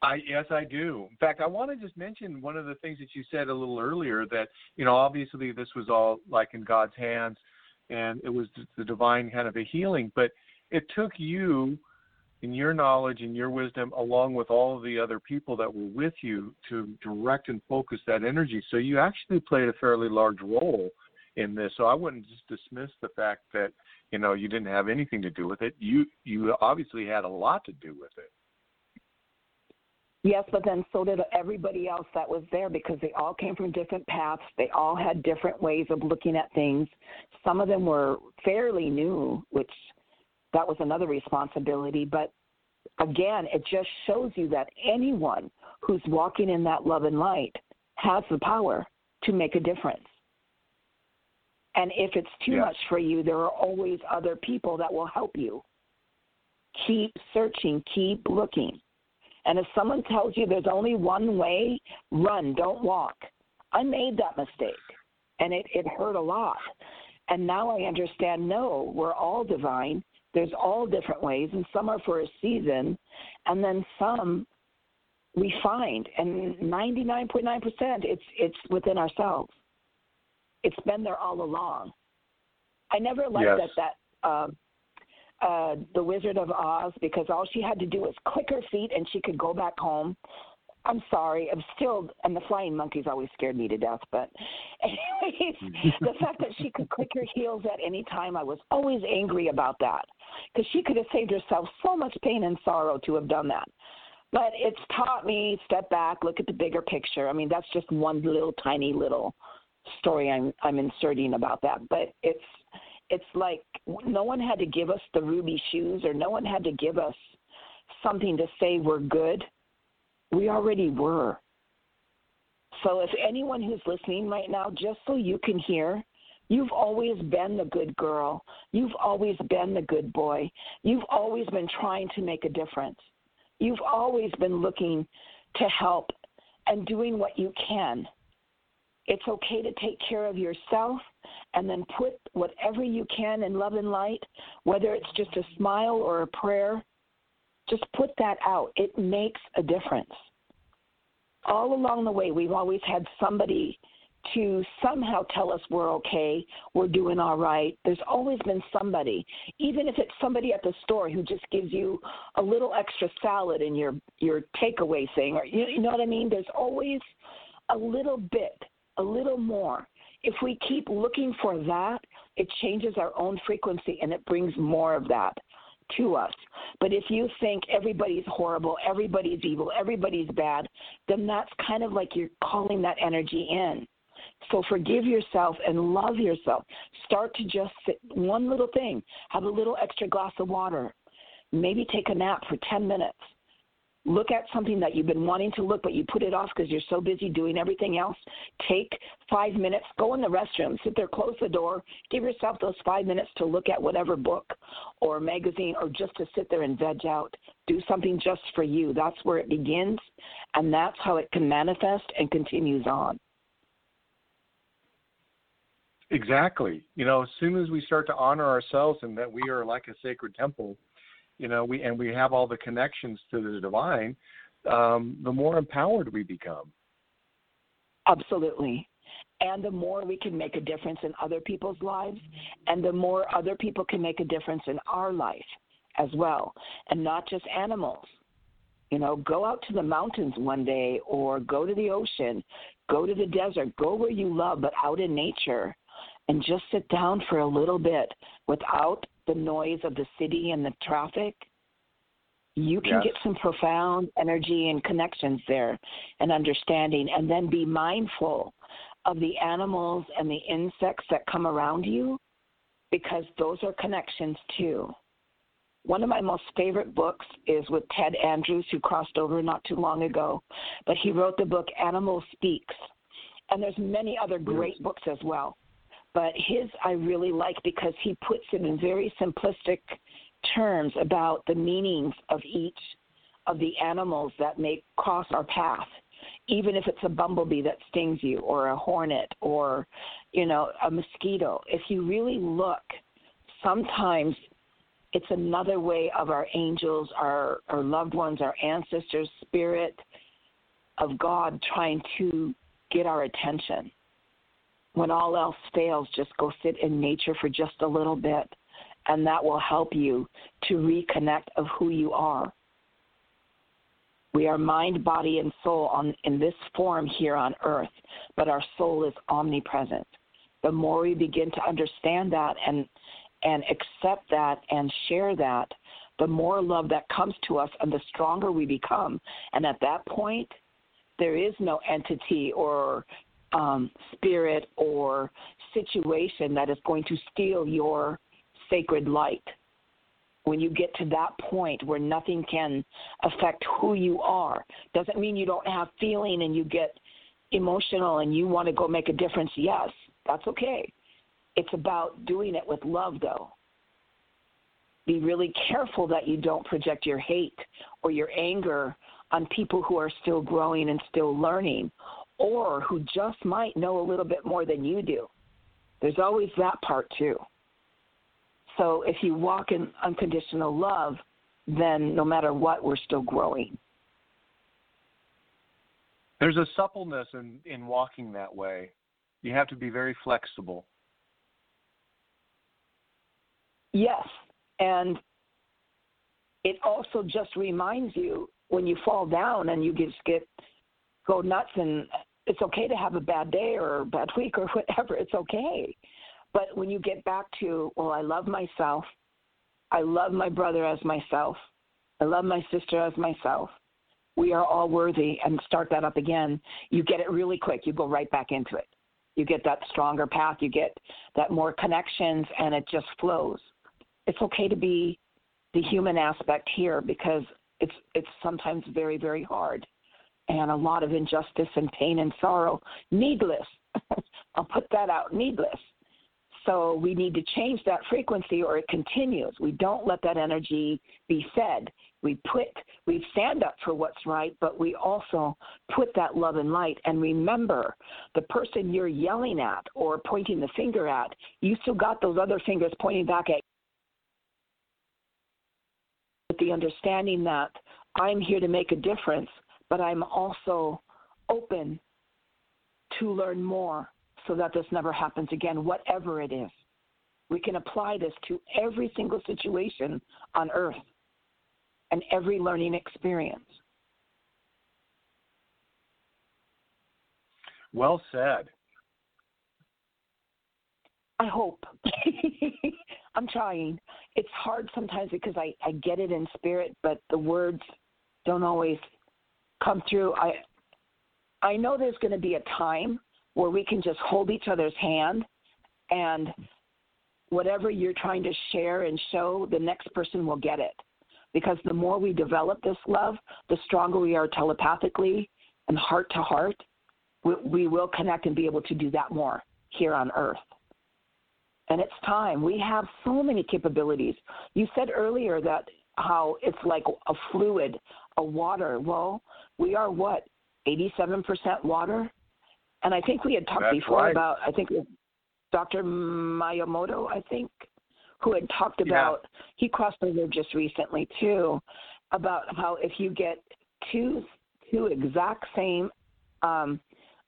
I, yes, I do. In fact, I want to just mention one of the things that you said a little earlier that, you know, obviously this was all like in God's hands and it was the divine kind of a healing, but it took you in your knowledge and your wisdom along with all of the other people that were with you to direct and focus that energy. So you actually played a fairly large role in this. So I wouldn't just dismiss the fact that, you know, you didn't have anything to do with it. You, you obviously had a lot to do with it. Yes, but then so did everybody else that was there because they all came from different paths. They all had different ways of looking at things. Some of them were fairly new, which that was another responsibility. But, again, it just shows you that anyone who's walking in that love and light has the power to make a difference. And if it's too yeah. much for you, there are always other people that will help you. Keep searching. Keep looking. And if someone tells you there's only one way, run, don't walk. I made that mistake, and it, it hurt a lot. And now I understand, no, we're all divine. There's all different ways, and some are for a season, and then some we find. And ninety-nine point nine percent, it's it's within ourselves. It's been there all along. I never liked yes. that that uh, – Uh, the Wizard of Oz, because all she had to do was click her feet and she could go back home. I'm sorry. I'm still, and the flying monkeys always scared me to death. But anyways, the fact that she could click her heels at any time, I was always angry about that because she could have saved herself so much pain and sorrow to have done that. But it's taught me, step back, look at the bigger picture. I mean, that's just one little tiny little story I'm, I'm inserting about that. But it's, It's like no one had to give us the ruby shoes or no one had to give us something to say we're good. We already were. So if anyone who's listening right now, just so you can hear, you've always been the good girl. You've always been the good boy. You've always been trying to make a difference. You've always been looking to help and doing what you can. It's okay to take care of yourself and then put whatever you can in love and light, whether it's just a smile or a prayer, just put that out. It makes a difference. All along the way, we've always had somebody to somehow tell us we're okay, we're doing all right. There's always been somebody, even if it's somebody at the store who just gives you a little extra salad in your, your takeaway thing, or you, you know what I mean? There's always a little bit, a little more. If we keep looking for that, it changes our own frequency and it brings more of that to us. But if you think everybody's horrible, everybody's evil, everybody's bad, then that's kind of like you're calling that energy in. So forgive yourself and love yourself. Start to just sit, one little thing. Have a little extra glass of water. Maybe take a nap for ten minutes. Look at something that you've been wanting to look, but you put it off because you're so busy doing everything else. Take five minutes. Go in the restroom. Sit there, close the door. Give yourself those five minutes to look at whatever book or magazine or just to sit there and veg out. Do something just for you. That's where it begins, and that's how it can manifest and continues on. Exactly. You know, as soon as we start to honor ourselves and that we are like a sacred temple, you know, we and we have all the connections to the divine, um, the more empowered we become. Absolutely. And the more we can make a difference in other people's lives, and the more other people can make a difference in our life as well, and not just animals. You know, go out to the mountains one day or go to the ocean, go to the desert, go where you love, but out in nature. And just sit down for a little bit without the noise of the city and the traffic. You can yes. get some profound energy and connections there and understanding. And then be mindful of the animals and the insects that come around you, because those are connections too. One of my most favorite books is with Ted Andrews, who crossed over not too long ago. But he wrote the book Animal Speaks. And there's many other great yes. books as well. But his I really like because he puts it in very simplistic terms about the meanings of each of the animals that may cross our path, even if it's a bumblebee that stings you or a hornet or, you know, a mosquito. If you really look, sometimes it's another way of our angels, our, our loved ones, our ancestors, spirit of God trying to get our attention. When all else fails, just go sit in nature for just a little bit, and that will help you to reconnect of who you are. We are mind, body, and soul on, in this form here on earth, but our soul is omnipresent. The more we begin to understand that and, and accept that and share that, the more love that comes to us and the stronger we become. And at that point, there is no entity or Um, spirit or situation that is going to steal your sacred light. When you get to that point where nothing can affect who you are, doesn't mean you don't have feeling and you get emotional and you want to go make a difference. Yes, that's okay. It's about doing it with love, though. Be really careful that you don't project your hate or your anger on people who are still growing and still learning, or who just might know a little bit more than you do. There's always that part too. So if you walk in unconditional love, then no matter what, we're still growing. There's a suppleness in, in walking that way. You have to be very flexible. Yes, and it also just reminds you when you fall down and you just get, go nuts, and it's okay to have a bad day or a bad week or whatever. It's okay. But when you get back to, well, I love myself. I love my brother as myself. I love my sister as myself. We are all worthy, and start that up again. You get it really quick. You go right back into it. You get that stronger path. You get that more connections, and it just flows. It's okay to be the human aspect here because it's it's sometimes very, very hard and a lot of injustice and pain and sorrow, needless. I'll put that out, needless. So we need to change that frequency or it continues. We don't let that energy be fed. We put, we stand up for what's right, but we also put that love and light. And remember, the person you're yelling at or pointing the finger at, you still got those other fingers pointing back at you. With the understanding that I'm here to make a difference, but I'm also open to learn more so that this never happens again, whatever it is. We can apply this to every single situation on Earth and every learning experience. Well said. I hope. I'm trying. It's hard sometimes because I, I get it in spirit, but the words don't always come through. I I know there's going to be a time where we can just hold each other's hand, and whatever you're trying to share and show, the next person will get it. Because the more we develop this love, the stronger we are telepathically and heart to heart. We, we will connect and be able to do that more here on Earth. And it's time. We have so many capabilities. You said earlier that how it's like a fluid, a water. Well, we are what, eighty-seven percent water? And I think we had talked That's before right. about, I think, Doctor Miyamoto, I think, who had talked about, yeah. he crossed over just recently too, about how if you get two two exact same um,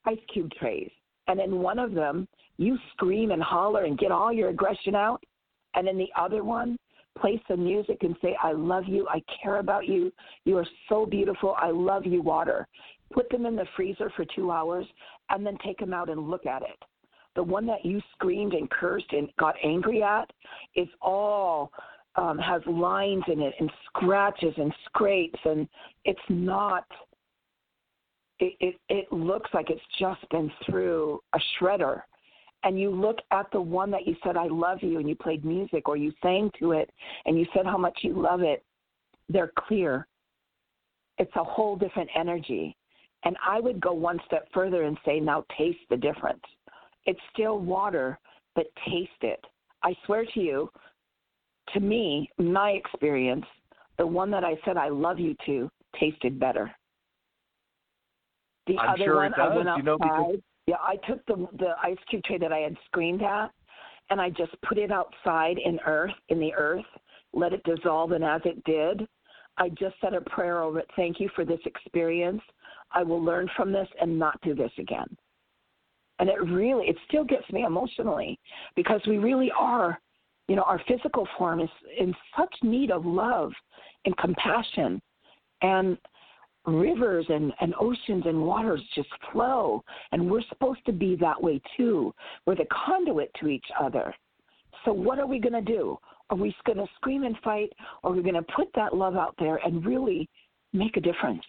ice cube trays, and in one of them you scream and holler and get all your aggression out, and in the other one play some music and say, I love you, I care about you, you are so beautiful, I love you, water. Put them in the freezer for two hours and then take them out and look at it. The one that you screamed and cursed and got angry at is all um, has lines in it and scratches and scrapes, and it's not, it, it, it looks like it's just been through a shredder. And you look at the one that you said, I love you, and you played music or you sang to it and you said how much you love it. They're clear. It's a whole different energy. And I would go one step further and say, now taste the difference. It's still water, but taste it. I swear to you, to me, my experience, the one that I said I love you to tasted better. The I'm other sure one, I went outside. You know, because... Yeah, I took the the ice cube tray that I had screamed at, and I just put it outside in earth, in the earth, let it dissolve, and as it did, I just said a prayer over it. Thank you for this experience. I will learn from this and not do this again. And it really, it still gets me emotionally because we really are, you know, our physical form is in such need of love and compassion, and rivers and, and oceans and waters just flow. And we're supposed to be that way too. We're the conduit to each other. So what are we going to do? Are we going to scream and fight, or are we going to put that love out there and really make a difference?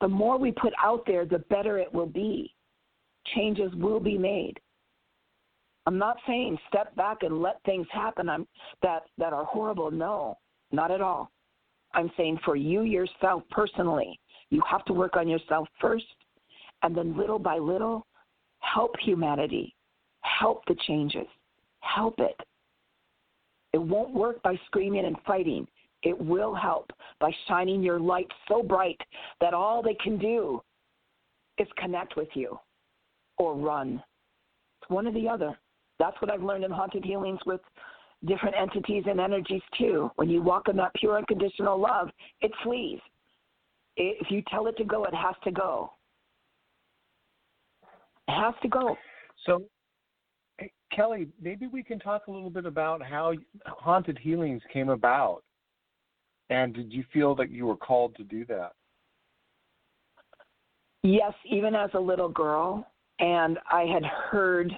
The more we put out there, the better it will be. Changes will be made. I'm not saying step back and let things happen I'm, that, that are horrible. No, not at all. I'm saying for you yourself personally, you have to work on yourself first, and then little by little, help humanity, help the changes, help it. It won't work by screaming and fighting. It will help by shining your light so bright that all they can do is connect with you. Or run. It's one or the other. That's what I've learned in Haunted Healings with different entities and energies too. When you walk in that pure unconditional love, it flees. If you tell it to go, it has to go. It has to go. So, Kelly, maybe we can talk a little bit about how Haunted Healings came about. And did you feel that you were called to do that? Yes, even as a little girl. And I had heard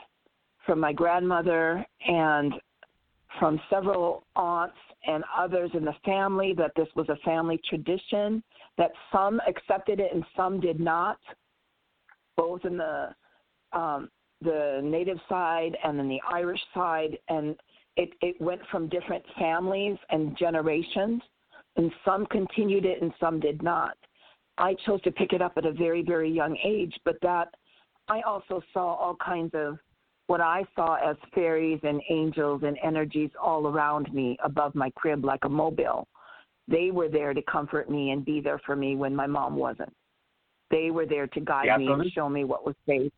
from my grandmother and from several aunts and others in the family that this was a family tradition, that some accepted it and some did not, both in the um, the Native side and then the Irish side. And it, it went from different families and generations, and some continued it and some did not. I chose to pick it up at a very, very young age, but that I also saw all kinds of what I saw as fairies and angels and energies all around me above my crib like a mobile. They were there to comfort me and be there for me when my mom wasn't. They were there to guide yeah, me so and show me what was safe.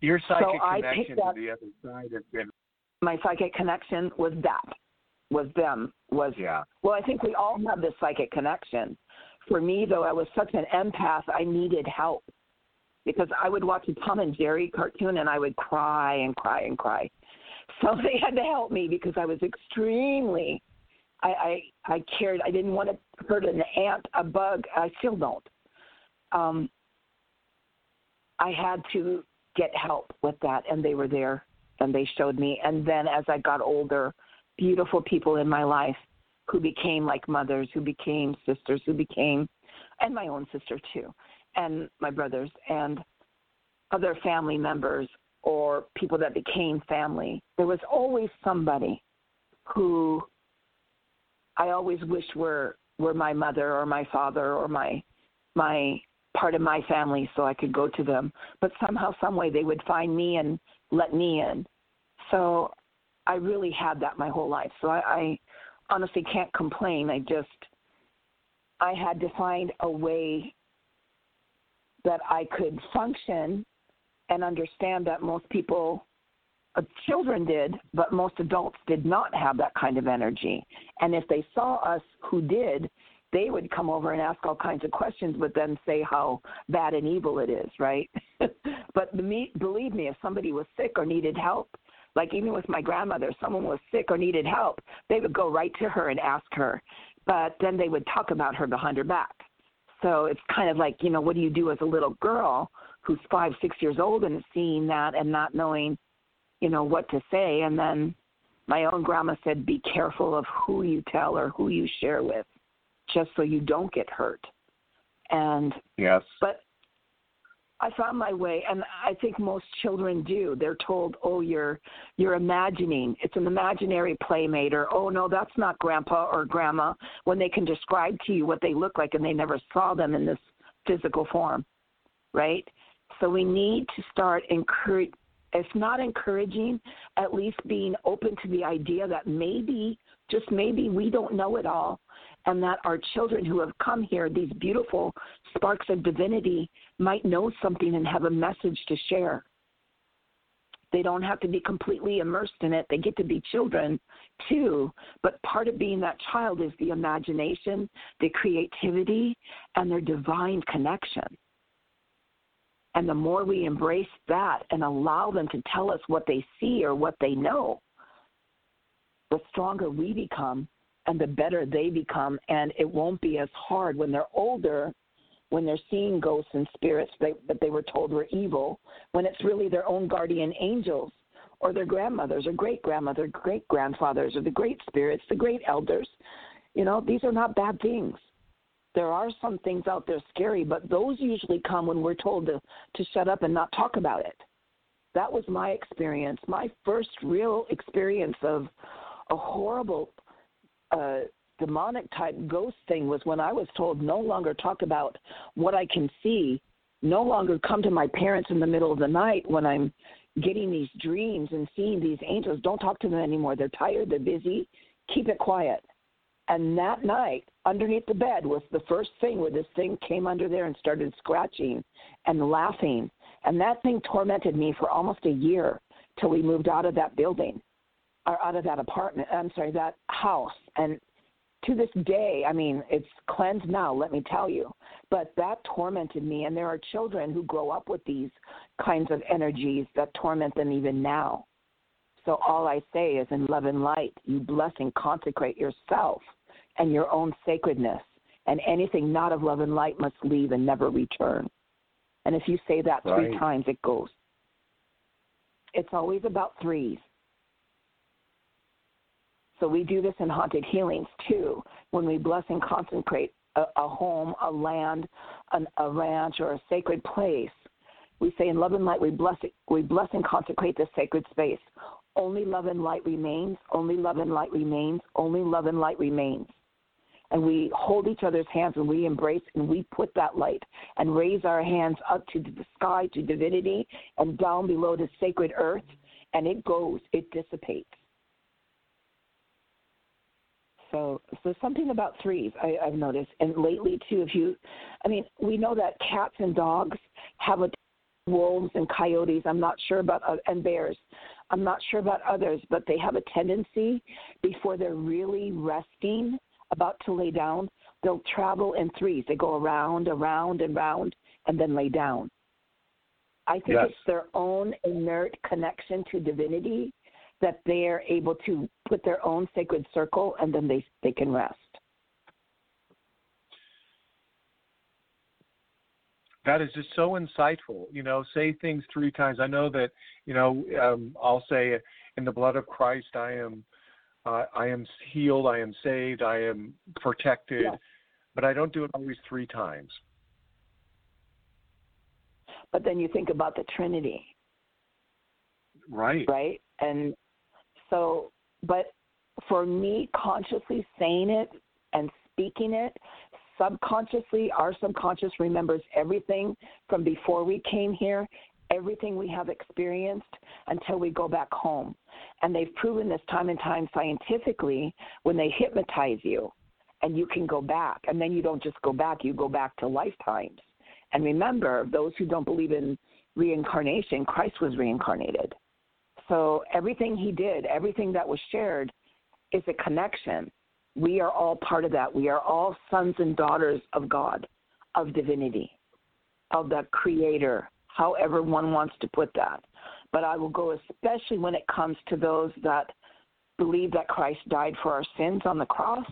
Your psychic so connection to the other side has been... My psychic connection was that, was them, was... Yeah. Well, I think we all have this psychic connection. For me, though, I was such an empath, I needed help. Because I would watch a Tom and Jerry cartoon and I would cry and cry and cry. So they had to help me because I was extremely... I, I, I cared. I didn't want to hurt an ant, a bug. I still don't. Um, I had to get help with that, and they were there, and they showed me. And then as I got older, beautiful people in my life who became like mothers, who became sisters, who became, and my own sister too, and my brothers, and other family members or people that became family. There was always somebody who... I always wish were were my mother or my father or my my part of my family so I could go to them. But somehow, some way, they would find me and let me in. So I really had that my whole life. So I, I honestly can't complain. I just, I had to find a way that I could function and understand that most people, children did, but most adults did not have that kind of energy. And if they saw us who did, they would come over and ask all kinds of questions, but then say how bad and evil it is, right? But believe me, if somebody was sick or needed help, like even with my grandmother, if someone was sick or needed help, they would go right to her and ask her. But then they would talk about her behind her back. So it's kind of like, you know, what do you do as a little girl who's five, six years old and seeing that and not knowing, you know, what to say? And then my own grandma said, be careful of who you tell or who you share with, just so you don't get hurt. And yes, but I found my way, and I think most children do. They're told, oh, you're you're imagining. It's an imaginary playmate, or, oh, no, that's not grandpa or grandma, when they can describe to you what they look like and they never saw them in this physical form, right? So we need to start encouraging, if not encouraging, at least being open to the idea that maybe, just maybe, we don't know it all, and that our children who have come here, these beautiful sparks of divinity, might know something and have a message to share. They don't have to be completely immersed in it. They get to be children too, but part of being that child is the imagination, the creativity, and their divine connection. And the more we embrace that and allow them to tell us what they see or what they know, the stronger we become and the better they become. And it won't be as hard when they're older, when they're seeing ghosts and spirits that they were told were evil, when it's really their own guardian angels or their grandmothers or great-grandmother, great-grandfathers or the great spirits, the great elders. You know, these are not bad things. There are some things out there scary, but those usually come when we're told to, to shut up and not talk about it. That was my experience, my first real experience of a horrible uh, demonic-type ghost thing was when I was told no longer talk about what I can see, no longer come to my parents in the middle of the night when I'm getting these dreams and seeing these angels. Don't talk to them anymore. They're tired. They're busy. Keep it quiet. And that night, underneath the bed was the first thing where this thing came under there and started scratching and laughing. And that thing tormented me for almost a year till we moved out of that building or out of that apartment, I'm sorry, that house. And to this day, I mean, it's cleansed now, let me tell you. But that tormented me. And there are children who grow up with these kinds of energies that torment them even now. So all I say is, in love and light, you bless and consecrate yourself and your own sacredness, and anything not of love and light must leave and never return. And if you say that right three times, it goes. It's always about threes. So we do this in Haunted Healings too. When we bless and consecrate a, a home, a land, an, a ranch, or a sacred place, we say, in love and light, we bless it, we bless and consecrate this sacred space. Only love and light remains, only love and light remains, only love and light remains. and we hold each other's hands and we embrace and we put that light and raise our hands up to the sky, to divinity, and down below the sacred earth, and it goes, it dissipates. So, so something about threes I, I've noticed, and lately too. If you, I mean, we know that cats and dogs have a, wolves and coyotes. I'm not sure about uh, and bears. I'm not sure about others, but they have a tendency before they're really resting, about to lay down. They'll travel in threes. They go around, around, and round, and then lay down. I think yes. It's their own inert connection to divinity, that they're able to put their own sacred circle, and then they, they can rest. That is just so insightful. You know, say things three times. I know that, you know, um, I'll say, in the blood of Christ, I am uh, I am healed, I am saved, I am protected, yes. But I don't do it always three times. But then you think about the Trinity. Right. Right? And so, but for me, consciously saying it and speaking it, subconsciously, our subconscious remembers everything from before we came here, everything we have experienced until we go back home. And they've proven this time and time scientifically when they hypnotize you and you can go back. And then you don't just go back, you go back to lifetimes. And remember, those who don't believe in reincarnation, Christ was reincarnated. So everything he did, everything that was shared is a connection. We are all part of that. We are all sons and daughters of God, of divinity, of the creator, however one wants to put that. But I will go especially when it comes to those that believe that Christ died for our sins on the cross,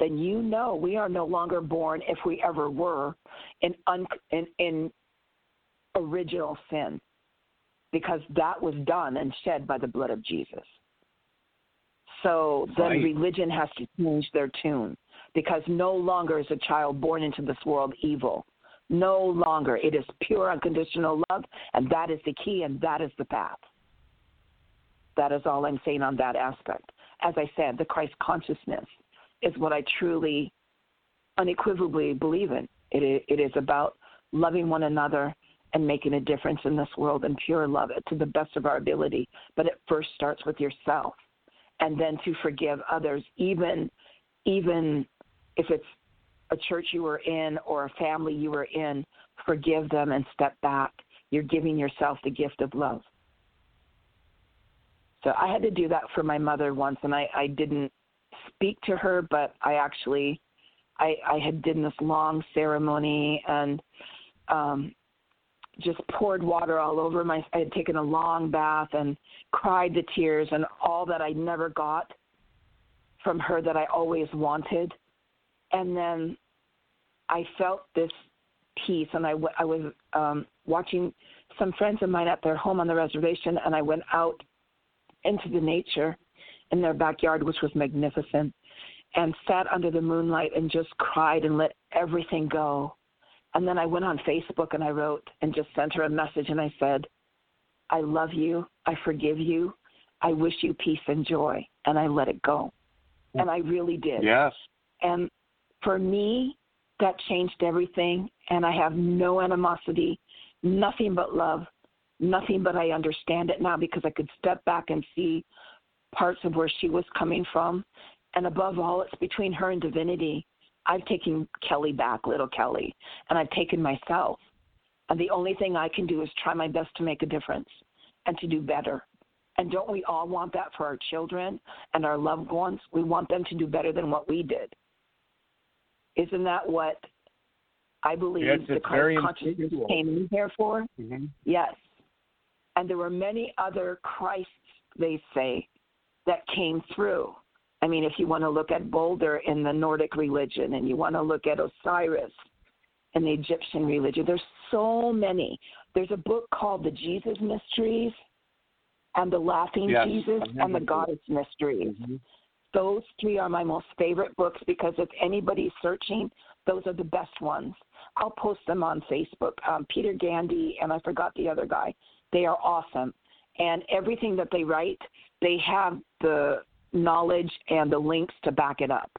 then you know we are no longer born, if we ever were, in, un- in, in original sin. Because that was done and shed by the blood of Jesus. So then right. Religion has to change their tune, because no longer is a child born into this world evil. No longer. It is pure, unconditional love, and that is the key, and that is the path. That is all I'm saying on that aspect. As I said, the Christ consciousness is what I truly, unequivocally believe in. It, it is about loving one another and making a difference in this world and pure love it to the best of our ability. But it first starts with yourself, and then to forgive others, even even if it's a church you were in or a family you were in, forgive them and step back. You're giving yourself the gift of love. So I had to do that for my mother once, and I, I didn't speak to her, but I actually, I, I had done this long ceremony and um just poured water all over my, I had taken a long bath and cried the tears and all that I never got from her that I always wanted. And then I felt this peace, and I, w- I was um, watching some friends of mine at their home on the reservation, and I went out into the nature in their backyard, which was magnificent, and sat under the moonlight and just cried and let everything go. And then I went on Facebook and I wrote and just sent her a message, and I said, I love you. I forgive you. I wish you peace and joy. And I let it go. And I really did. Yes. And for me, that changed everything. And I have no animosity, nothing but love, nothing but I understand it now, because I could step back and see parts of where she was coming from. And above all, it's between her and divinity. I've taken Kelly back, little Kelly, and I've taken myself. And the only thing I can do is try my best to make a difference and to do better. And don't we all want that for our children and our loved ones? We want them to do better than what we did. Isn't that what I believe yes, the Christ consciousness came in here for? Mm-hmm. Yes. And there were many other Christs, they say, that came through. I mean, if you want to look at Balder in the Nordic religion, and you want to look at Osiris in the Egyptian religion, there's so many. There's a book called The Jesus Mysteries and The Laughing yes, Jesus and The Goddess Mysteries. Mm-hmm. Those three are my most favorite books, because if anybody's searching, those are the best ones. I'll post them on Facebook. Um, Peter Gandy, and I forgot the other guy. They are awesome. And everything that they write, they have the knowledge and the links to back it up.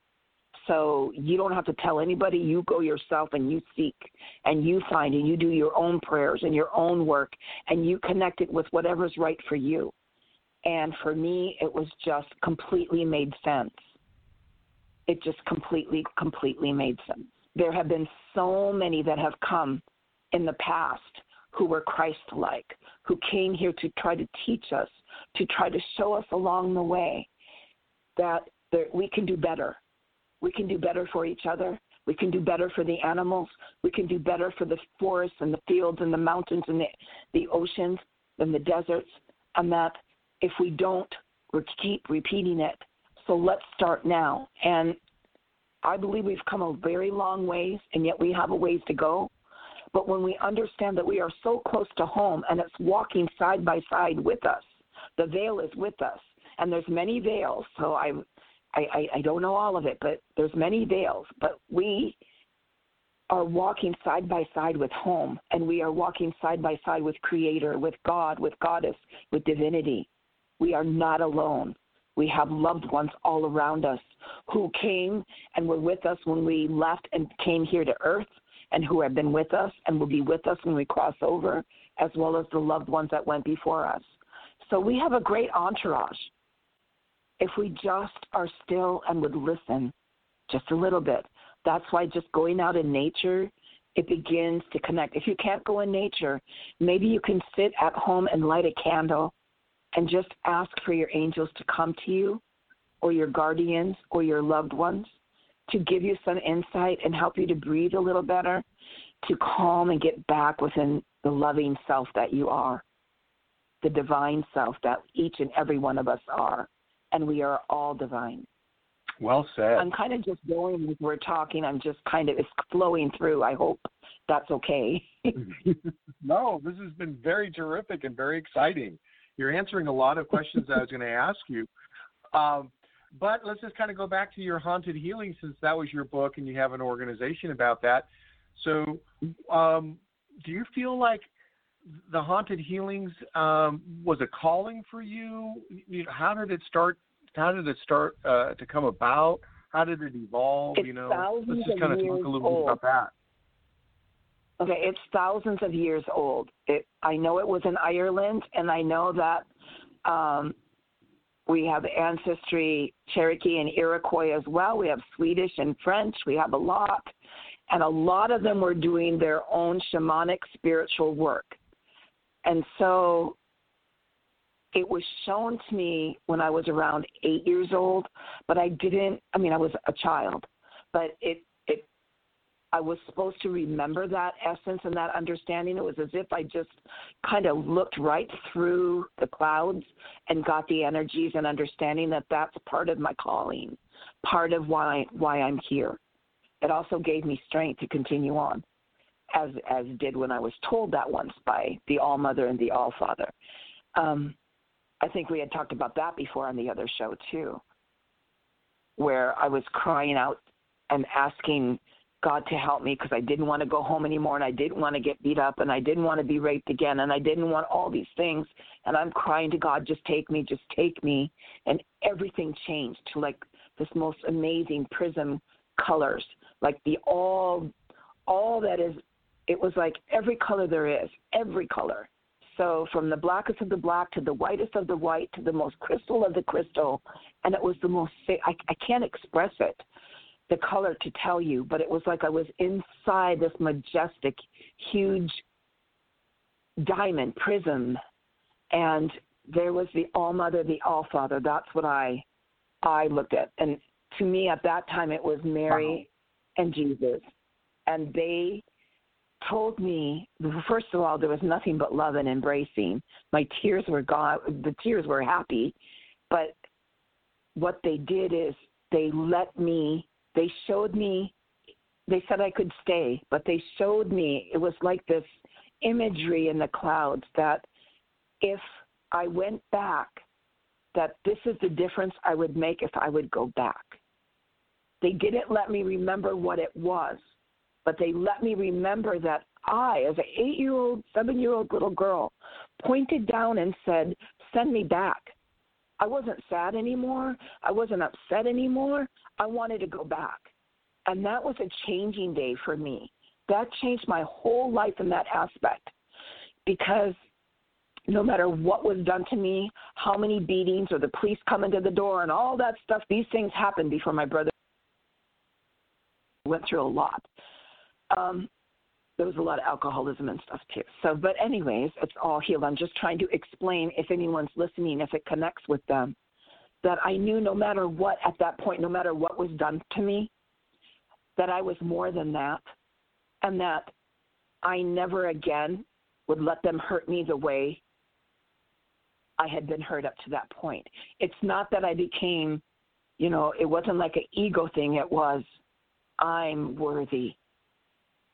so you don't have to tell anybody. You go yourself and you seek and you find and you do your own prayers and your own work and you connect it with whatever's right for you. And for me, it was just completely made sense. It just completely, completely made sense. There have been so many that have come in the past who were Christ-like, who came here to try to teach us, to try to show us along the way that we can do better. We can do better for each other. We can do better for the animals. We can do better for the forests and the fields and the mountains and the, the oceans and the deserts. And that if we don't, we keep repeating it. So let's start now. And I believe we've come a very long ways, and yet we have a ways to go. But when we understand that we are so close to home and it's walking side by side with us, the veil is with us. And there's many veils, so I, I, I don't know all of it, but there's many veils. But we are walking side by side with home, and we are walking side by side with Creator, with God, with Goddess, with divinity. We are not alone. We have loved ones all around us who came and were with us when we left and came here to Earth, and who have been with us and will be with us when we cross over, as well as the loved ones that went before us. So we have a great entourage. If we just are still and would listen just a little bit. That's why just going out in nature, it begins to connect. If you can't go in nature, maybe you can sit at home and light a candle and just ask for your angels to come to you, or your guardians or your loved ones, to give you some insight and help you to breathe a little better, to calm and get back within the loving self that you are, the divine self that each and every one of us are. And we are all divine. Well said. I'm kind of just going as we're talking. I'm just kind of, it's flowing through. I hope that's okay. No, this has been very terrific and very exciting. You're answering a lot of questions I was going to ask you. Um, but let's just kind of go back to your Haunted Healing, since that was your book and you have an organization about that. So um, do you feel like the Haunted Healings um, was a calling for you? You know, how did it start? How did it start uh, to come about? How did it evolve? It's you know, let's just kind of talk a little old. bit about that. Okay, it's thousands of years old. It, I know it was in Ireland, and I know that um, we have ancestry Cherokee and Iroquois as well. We have Swedish and French. We have a lot, and a lot of them were doing their own shamanic spiritual work. And so it was shown to me when I was around eight years old, but I didn't, I mean, I was a child, but it, it, I was supposed to remember that essence and that understanding. It was as if I just kind of looked right through the clouds and got the energies and understanding that that's part of my calling, part of why, why I'm here. It also gave me strength to continue on. As as did when I was told that once by the All-Mother and the All-Father. Um, I think we had talked about that before on the other show, too, where I was crying out and asking God to help me because I didn't want to go home anymore, and I didn't want to get beat up, and I didn't want to be raped again, and I didn't want all these things. And I'm crying to God, just take me, just take me. And everything changed to, like, this most amazing prism colors, like the all, all that is. It was like every color there is, every color. So from the blackest of the black to the whitest of the white to the most crystal of the crystal, and it was the most, I, I can't express it, the color to tell you, but it was like I was inside this majestic, huge diamond prism, and there was the All-Mother, the All-Father. That's what I, I looked at. And to me at that time it was Mary wow. and Jesus, and they told me, first of all, there was nothing but love and embracing. My tears were gone. The tears were happy. But what they did is they let me, they showed me, they said I could stay, but they showed me, it was like this imagery in the clouds that if I went back, that this is the difference I would make if I would go back. They didn't let me remember what it was. But they let me remember that I, as an eight-year-old, seven-year-old little girl, pointed down and said, send me back. I wasn't sad anymore. I wasn't upset anymore. I wanted to go back. And that was a changing day for me. That changed my whole life in that aspect, because no matter what was done to me, how many beatings or the police coming to the door and all that stuff, these things happened before my brother went through a lot. Um, there was a lot of alcoholism and stuff too. So, but anyways, it's all healed. I'm just trying to explain, if anyone's listening, if it connects with them, that I knew no matter what at that point, no matter what was done to me, that I was more than that, and that I never again would let them hurt me the way I had been hurt up to that point. It's not that I became, you know, it wasn't like an ego thing. It was, I'm worthy.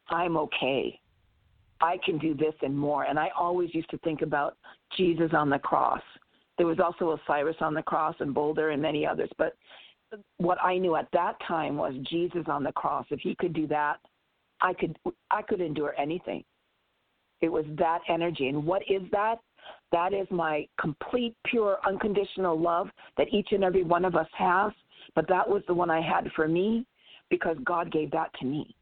I'm okay. I can do this and more. And I always used to think about Jesus on the cross. There was also Osiris on the cross and Balder and many others. But what I knew at that time was Jesus on the cross. If he could do that, I could, I could endure anything. It was that energy. And what is that? That is my complete, pure, unconditional love that each and every one of us has. But that was the one I had for me, because God gave that to me.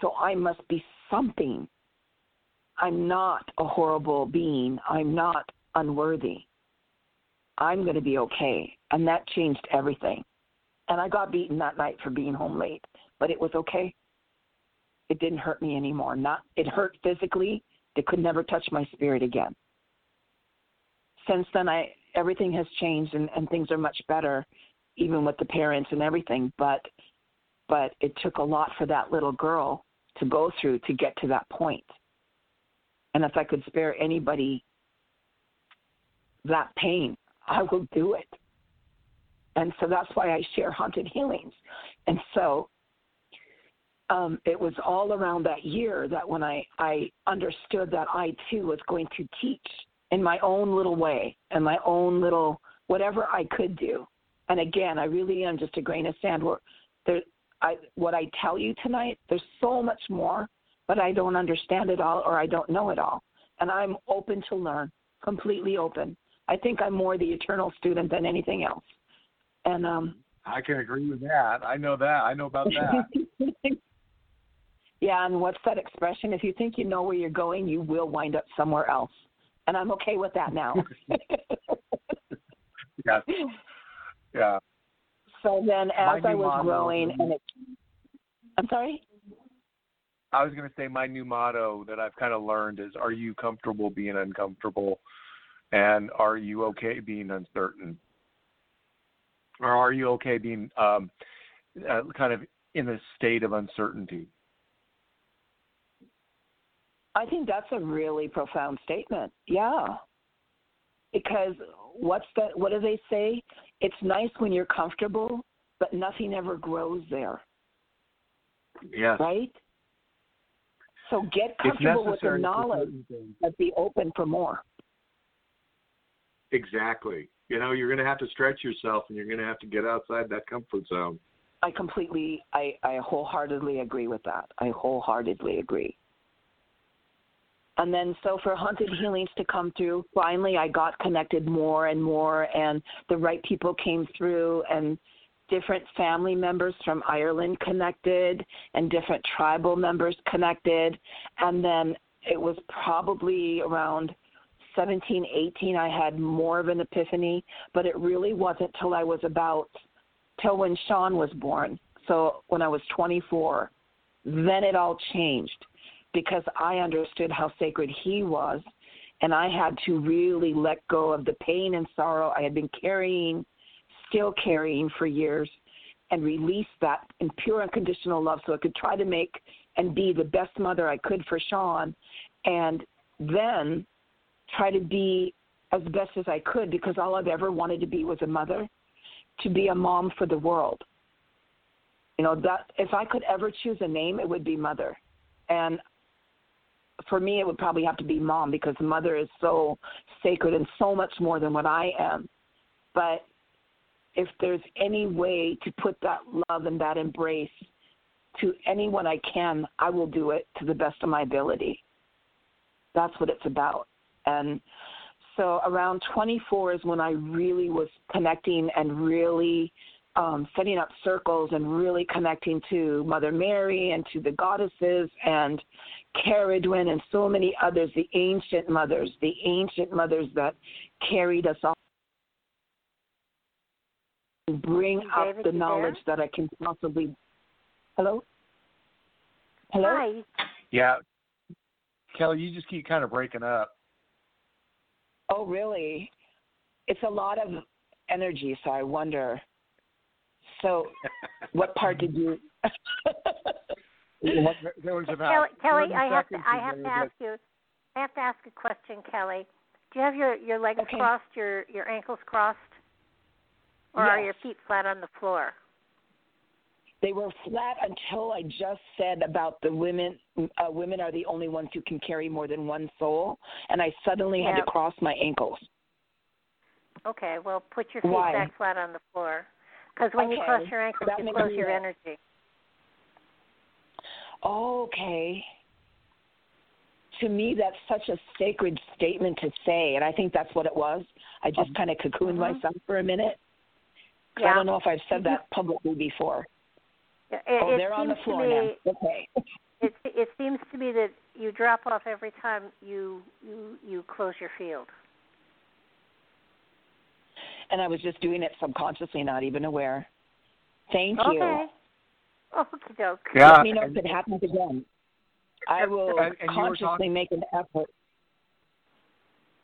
So I must be something. I'm not a horrible being. I'm not unworthy. I'm going to be okay. And that changed everything. And I got beaten that night for being home late, but it was okay. It didn't hurt me anymore. Not, it hurt physically. It could never touch my spirit again. Since then, I everything has changed, and, and things are much better, even with the parents and everything. But but it took a lot for that little girl to go through to get to that point. And if I could spare anybody that pain, I will do it. And so that's why I share Haunted Healings. And so um, it was all around that year that when I, I understood that I, too, was going to teach in my own little way and my own little whatever I could do. And, again, I really am just a grain of sand. Where there, I, what I tell you tonight, there's so much more, but I don't understand it all, or I don't know it all. And I'm open to learn, completely open. I think I'm more the eternal student than anything else. And um, I can agree with that. I know that. I know about that. Yeah, and what's that expression? If you think you know where you're going, you will wind up somewhere else. And I'm okay with that now. Yeah. Yeah. So then as I was growing, and it, I'm sorry? I was going to say my new motto that I've kind of learned is, are you comfortable being uncomfortable? And are you okay being uncertain? Or are you okay being um, uh, kind of in a state of uncertainty? I think that's a really profound statement. Yeah. Because what's the, what do they say? It's nice when you're comfortable, but nothing ever grows there. Yeah. Right? So get comfortable with the knowledge, but be open for more. Exactly. You know, you're going to have to stretch yourself, and you're going to have to get outside that comfort zone. I completely, I, I wholeheartedly agree with that. I wholeheartedly agree. And then so for Haunted Healings to come through, finally I got connected more and more, and the right people came through, and different family members from Ireland connected, and different tribal members connected. And then it was probably around seventeen, eighteen, I had more of an epiphany, but it really wasn't till I was about, till when Sean was born. So when I was twenty-four, then it all changed, because I understood how sacred he was, and I had to really let go of the pain and sorrow I had been carrying, still carrying for years, and release that in pure unconditional love, so I could try to make and be the best mother I could for Sean, and then try to be as best as I could, because all I've ever wanted to be was a mother, to be a mom for the world. You know, that if I could ever choose a name, it would be mother. And for me, it would probably have to be mom, because mother is so sacred and so much more than what I am. But if there's any way to put that love and that embrace to anyone I can, I will do it to the best of my ability. That's what it's about. And so around twenty-four is when I really was connecting and really um, setting up circles and really connecting to Mother Mary and to the goddesses and Caridwin and so many others, the ancient mothers, the ancient mothers that carried us all. Bring David, up the knowledge there? that I can possibly. Hello? Hello? Hi. Yeah. Kelly, you just keep kind of breaking up. Oh, really? It's a lot of energy, so I wonder. So, what part did you. There was about Kelly, Kelly I have to, I have to ask you. I have to ask a question, Kelly. Do you have your, your legs okay. crossed, your, your ankles crossed? Or yes. are your feet flat on the floor? They were flat until I just said about the women. Uh, women are the only ones who can carry more than one soul, and I suddenly yeah. had to cross my ankles. Okay, well, put your feet Why? back flat on the floor, because when okay. you cross your ankles, that you close your that. energy. Okay. To me, that's such a sacred statement to say, and I think that's what it was. I just um, kind of cocooned mm-hmm. myself for a minute. Yeah. I don't know if I've said that publicly before. It, oh, they're on the floor me, now. Okay. It, it seems to me that you drop off every time you, you you close your field. And I was just doing it subconsciously, not even aware. Thank okay. you. Okie doke. Yeah. Let me know if it happens again. I will and, and consciously talking, make an effort.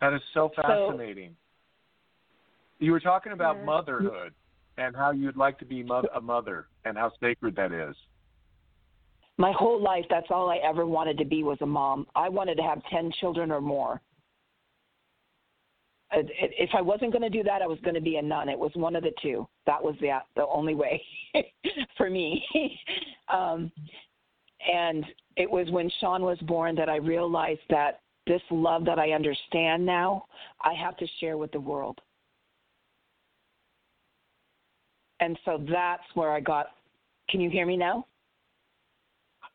That is so fascinating. So, you were talking about uh, motherhood. And how you'd like to be a mother, and how sacred that is. My whole life, that's all I ever wanted to be was a mom. I wanted to have ten children or more. If I wasn't going to do that, I was going to be a nun. It was one of the two. That was the, the only way for me. um, and it was when Sean was born that I realized that this love that I understand now, I have to share with the world. And so that's where I got. Can you hear me now?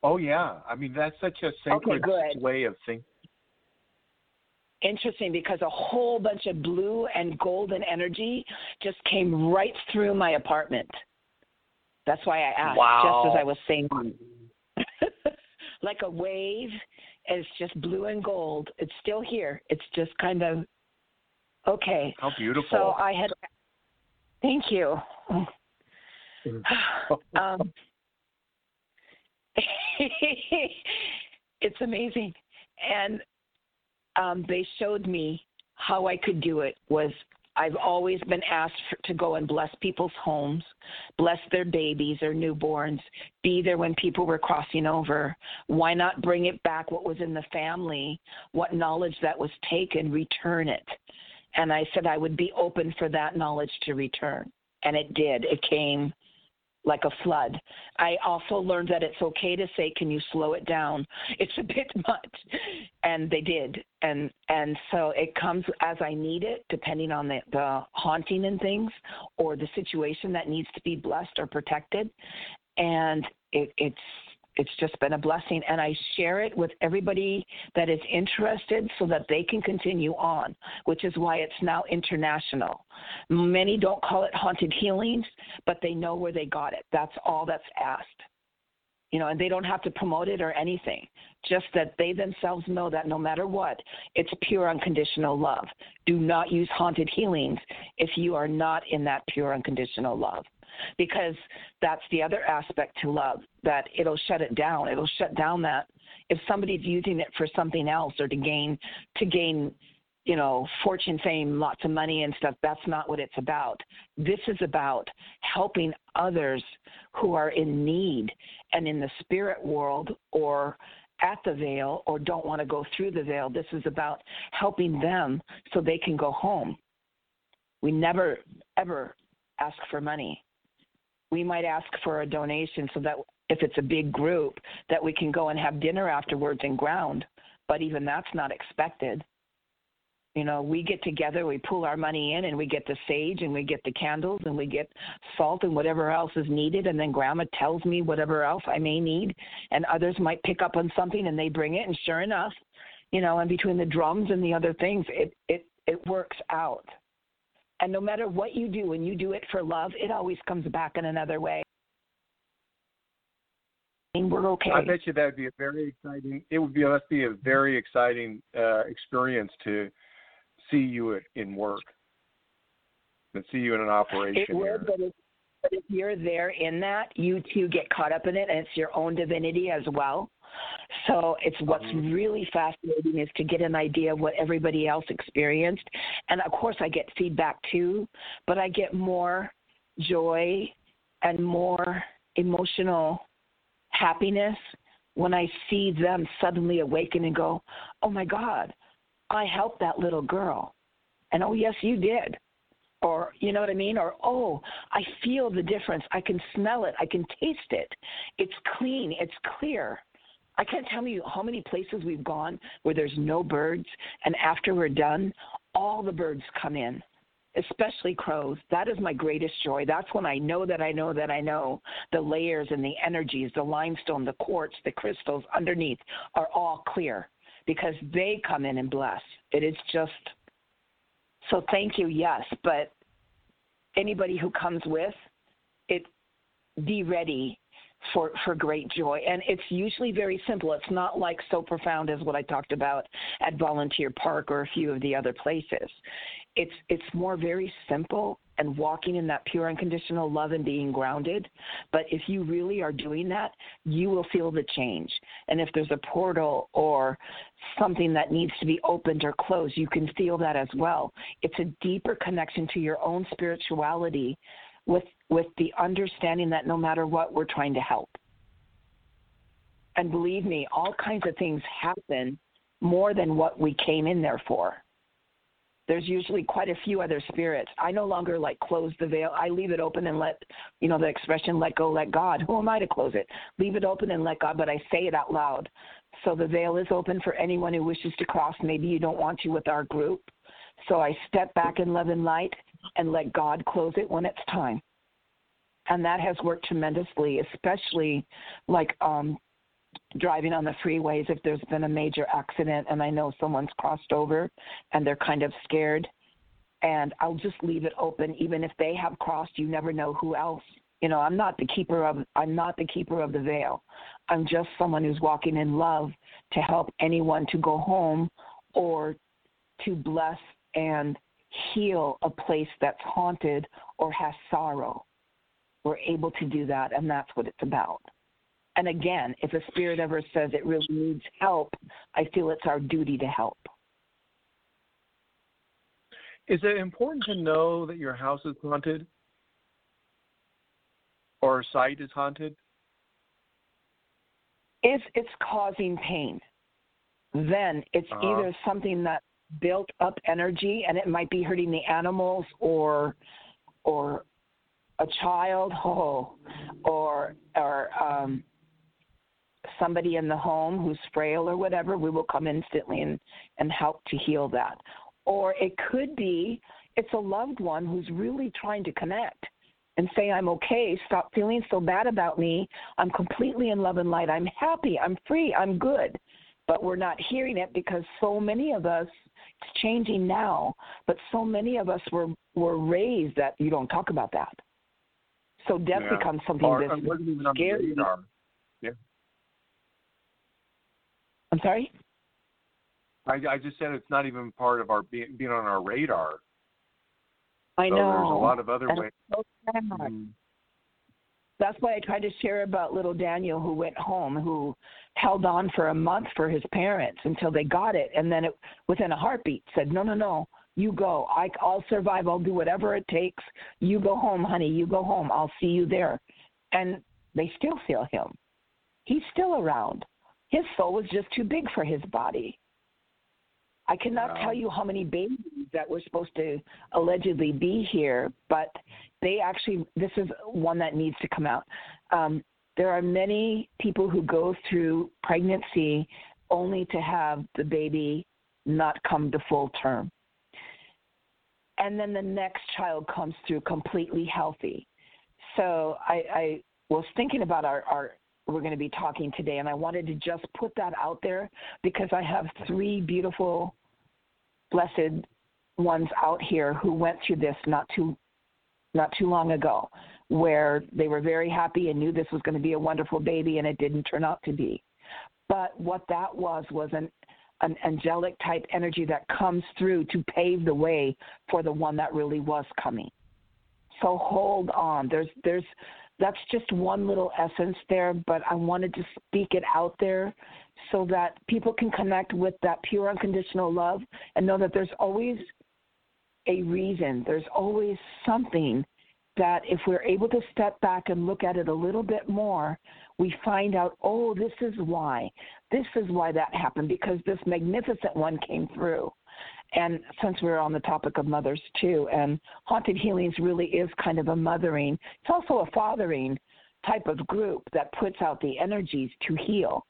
Oh, yeah. I mean, that's such a sacred okay, way of thinking. Interesting, because a whole bunch of blue and golden energy just came right through my apartment. That's why I asked, wow. just as I was saying. Like a wave, and it's just blue and gold. It's still here. It's just kind of, okay. How beautiful. So I had... Thank you. um, it's amazing. And um, they showed me how I could do it. Was I've always been asked for, to go and bless people's homes, bless their babies or newborns, be there when people were crossing over. Why not bring it back, what was in the family, what knowledge that was taken, return it. And I said I would be open for that knowledge to return. And it did. It came like a flood. I also learned that it's okay to say, can you slow it down? It's a bit much. And they did. And and so it comes as I need it, depending on the, the haunting and things, or the situation that needs to be blessed or protected. And it, it's it's just been a blessing, and I share it with everybody that is interested so that they can continue on, which is why it's now international. Many don't call it haunted healings, but they know where they got it. That's all that's asked. You know, and they don't have to promote it or anything, just that they themselves know that no matter what, it's pure unconditional love. Do not use haunted healings if you are not in that pure unconditional love. Because that's the other aspect to love, that it'll shut it down. It'll shut down that if somebody's using it for something else or to gain, to gain, you know, fortune, fame, lots of money and stuff, that's not what it's about. This is about helping others who are in need and in the spirit world or at the veil or don't want to go through the veil. This is about helping them so they can go home. We never, ever ask for money. We might ask for a donation so that if it's a big group that we can go and have dinner afterwards and ground, but even that's not expected. You know, we get together, we pull our money in, and we get the sage, and we get the candles, and we get salt and whatever else is needed, and then Grandma tells me whatever else I may need, and others might pick up on something, and they bring it, and sure enough, you know, and between the drums and the other things, it, it, it works out. And no matter what you do, when you do it for love, it always comes back in another way. And we're okay. I bet you that would be a very exciting, it would be, must be a very exciting uh, experience to see you in work and see you in an operation. It would, but if, but if you're there in that, you too get caught up in it, and it's your own divinity as well. So it's what's really fascinating is to get an idea of what everybody else experienced. And, of course, I get feedback too, but I get more joy and more emotional happiness when I see them suddenly awaken and go, oh, my God, I helped that little girl. And, oh, yes, you did. Or, you know what I mean? Or, oh, I feel the difference. I can smell it. I can taste it. It's clean. It's clear. I can't tell you how many places we've gone where there's no birds, and after we're done, all the birds come in, especially crows. That is my greatest joy. That's when I know that I know that I know the layers and the energies, the limestone, the quartz, the crystals underneath are all clear because they come in and bless. It is just, so thank you, yes, but anybody who comes with it, be ready for for great joy. And it's usually very simple. It's not like so profound as what I talked about at Volunteer Park or a few of the other places. It's it's more very simple and walking in that pure unconditional love and being grounded. But if you really are doing that, you will feel the change. And if there's a portal or something that needs to be opened or closed, you can feel that as well. It's a deeper connection to your own spirituality with with the understanding that no matter what, we're trying to help. And believe me, all kinds of things happen more than what we came in there for. There's usually quite a few other spirits. I no longer, like, close the veil. I leave it open and let, you know, the expression, let go, let God. Who am I to close it? Leave it open and let God, but I say it out loud. So the veil is open for anyone who wishes to cross. Maybe you don't want to with our group. So I step back in love and light and let God close it when it's time. And that has worked tremendously, especially like um, driving on the freeways if there's been a major accident and I know someone's crossed over and they're kind of scared. And I'll just leave it open. Even if they have crossed, you never know who else. You know, I'm not the keeper of I'm not the keeper of the veil. I'm just someone who's walking in love to help anyone to go home or to bless and heal a place that's haunted or has sorrow. We're able to do that, and that's what it's about. And again, if a spirit ever says it really needs help, I feel it's our duty to help. Is it important to know that your house is haunted or a site is haunted? If it's causing pain, then it's uh-huh. either something that built up energy, and it might be hurting the animals or or a child oh, or or um, somebody in the home who's frail or whatever. We will come instantly and, and help to heal that. Or it could be it's a loved one who's really trying to connect and say, I'm okay, stop feeling so bad about me. I'm completely in love and light. I'm happy. I'm free. I'm good. But we're not hearing it because so many of us, it's changing now, but so many of us were, were raised that you don't talk about that. So death yeah. becomes something or, that's even scary. Yeah. I'm sorry? I, I just said it's not even part of our being, being on our radar. I so know. There's a lot of other and ways. So mm. That's why I tried to share about little Daniel who went home, who held on for a month for his parents until they got it. And then it, within a heartbeat, said, no, no, no, you go. I, I'll survive. I'll do whatever it takes. You go home, honey. You go home. I'll see you there. And they still feel him. He's still around. His soul was just too big for his body. I cannot wow. tell you how many babies that were supposed to allegedly be here, but they actually, this is one that needs to come out. Um, there are many people who go through pregnancy only to have the baby not come to full term. And then the next child comes through completely healthy. So I, I was thinking about our, our we're going to be talking today, and I wanted to just put that out there because I have three beautiful, blessed ones out here who went through this not too not too long ago, where they were very happy and knew this was going to be a wonderful baby, and it didn't turn out to be. But what that was was an an angelic type energy that comes through to pave the way for the one that really was coming. So hold on. There's there's that's just one little essence there, but I wanted to speak it out there so that people can connect with that pure unconditional love and know that there's always a reason. There's always something that if we're able to step back and look at it a little bit more, we find out, oh, this is why. This is why that happened, because this magnificent one came through. And since we're on the topic of mothers, too, and Haunted Healings really is kind of a mothering. It's also a fathering type of group that puts out the energies to heal.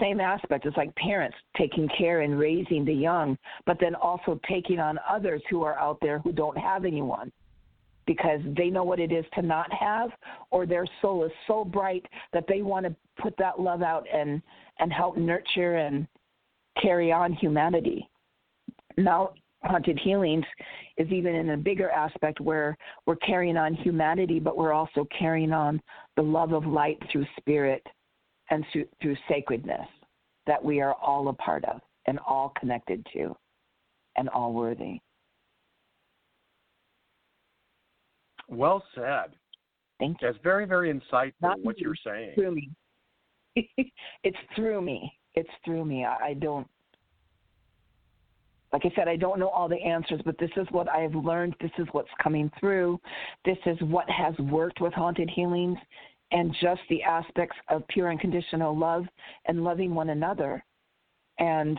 Same aspect. It's like parents taking care and raising the young, but then also taking on others who are out there who don't have anyone, because they know what it is to not have, or their soul is so bright that they want to put that love out and, and help nurture and carry on humanity. Now, Haunted Healings is even in a bigger aspect where we're carrying on humanity, but we're also carrying on the love of light through spirit and through, through sacredness that we are all a part of and all connected to and all worthy. Well said. Thank you. That's very, very insightful, Not what me. You're saying. It's through me. It's through me. It's through me. I, I don't. Like I said, I don't know all the answers, but this is what I have learned. This is what's coming through. This is what has worked with Haunted Healings, and just the aspects of pure and conditional love and loving one another. And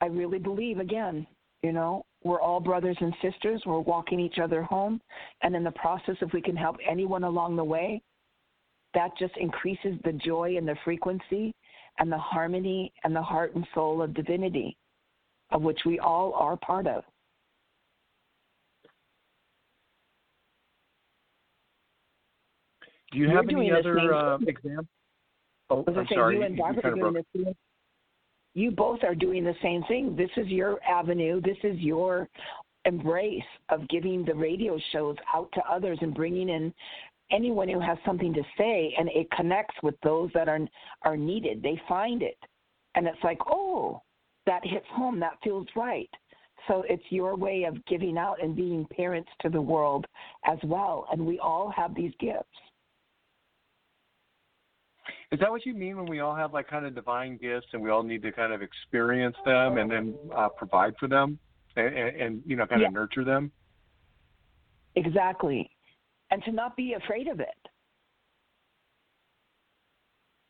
I really believe, again, you know, we're all brothers and sisters. We're walking each other home. And in the process, if we can help anyone along the way, that just increases the joy and the frequency and the harmony and the heart and soul of divinity, of which we all are part of. Do you You're have any other uh, example? Oh, I'm saying, sorry. You, and Barbara you, kind of broke. You both are doing the same thing. This is your avenue. This is your embrace of giving the radio shows out to others and bringing in anyone who has something to say, and it connects with those that are are needed. They find it, and it's like, oh, that hits home. That feels right. So it's your way of giving out and being parents to the world as well, and we all have these gifts. Is that what you mean when we all have like kind of divine gifts, and we all need to kind of experience them and then uh, provide for them and, and you know, kind yeah. of nurture them? Exactly. And to not be afraid of it.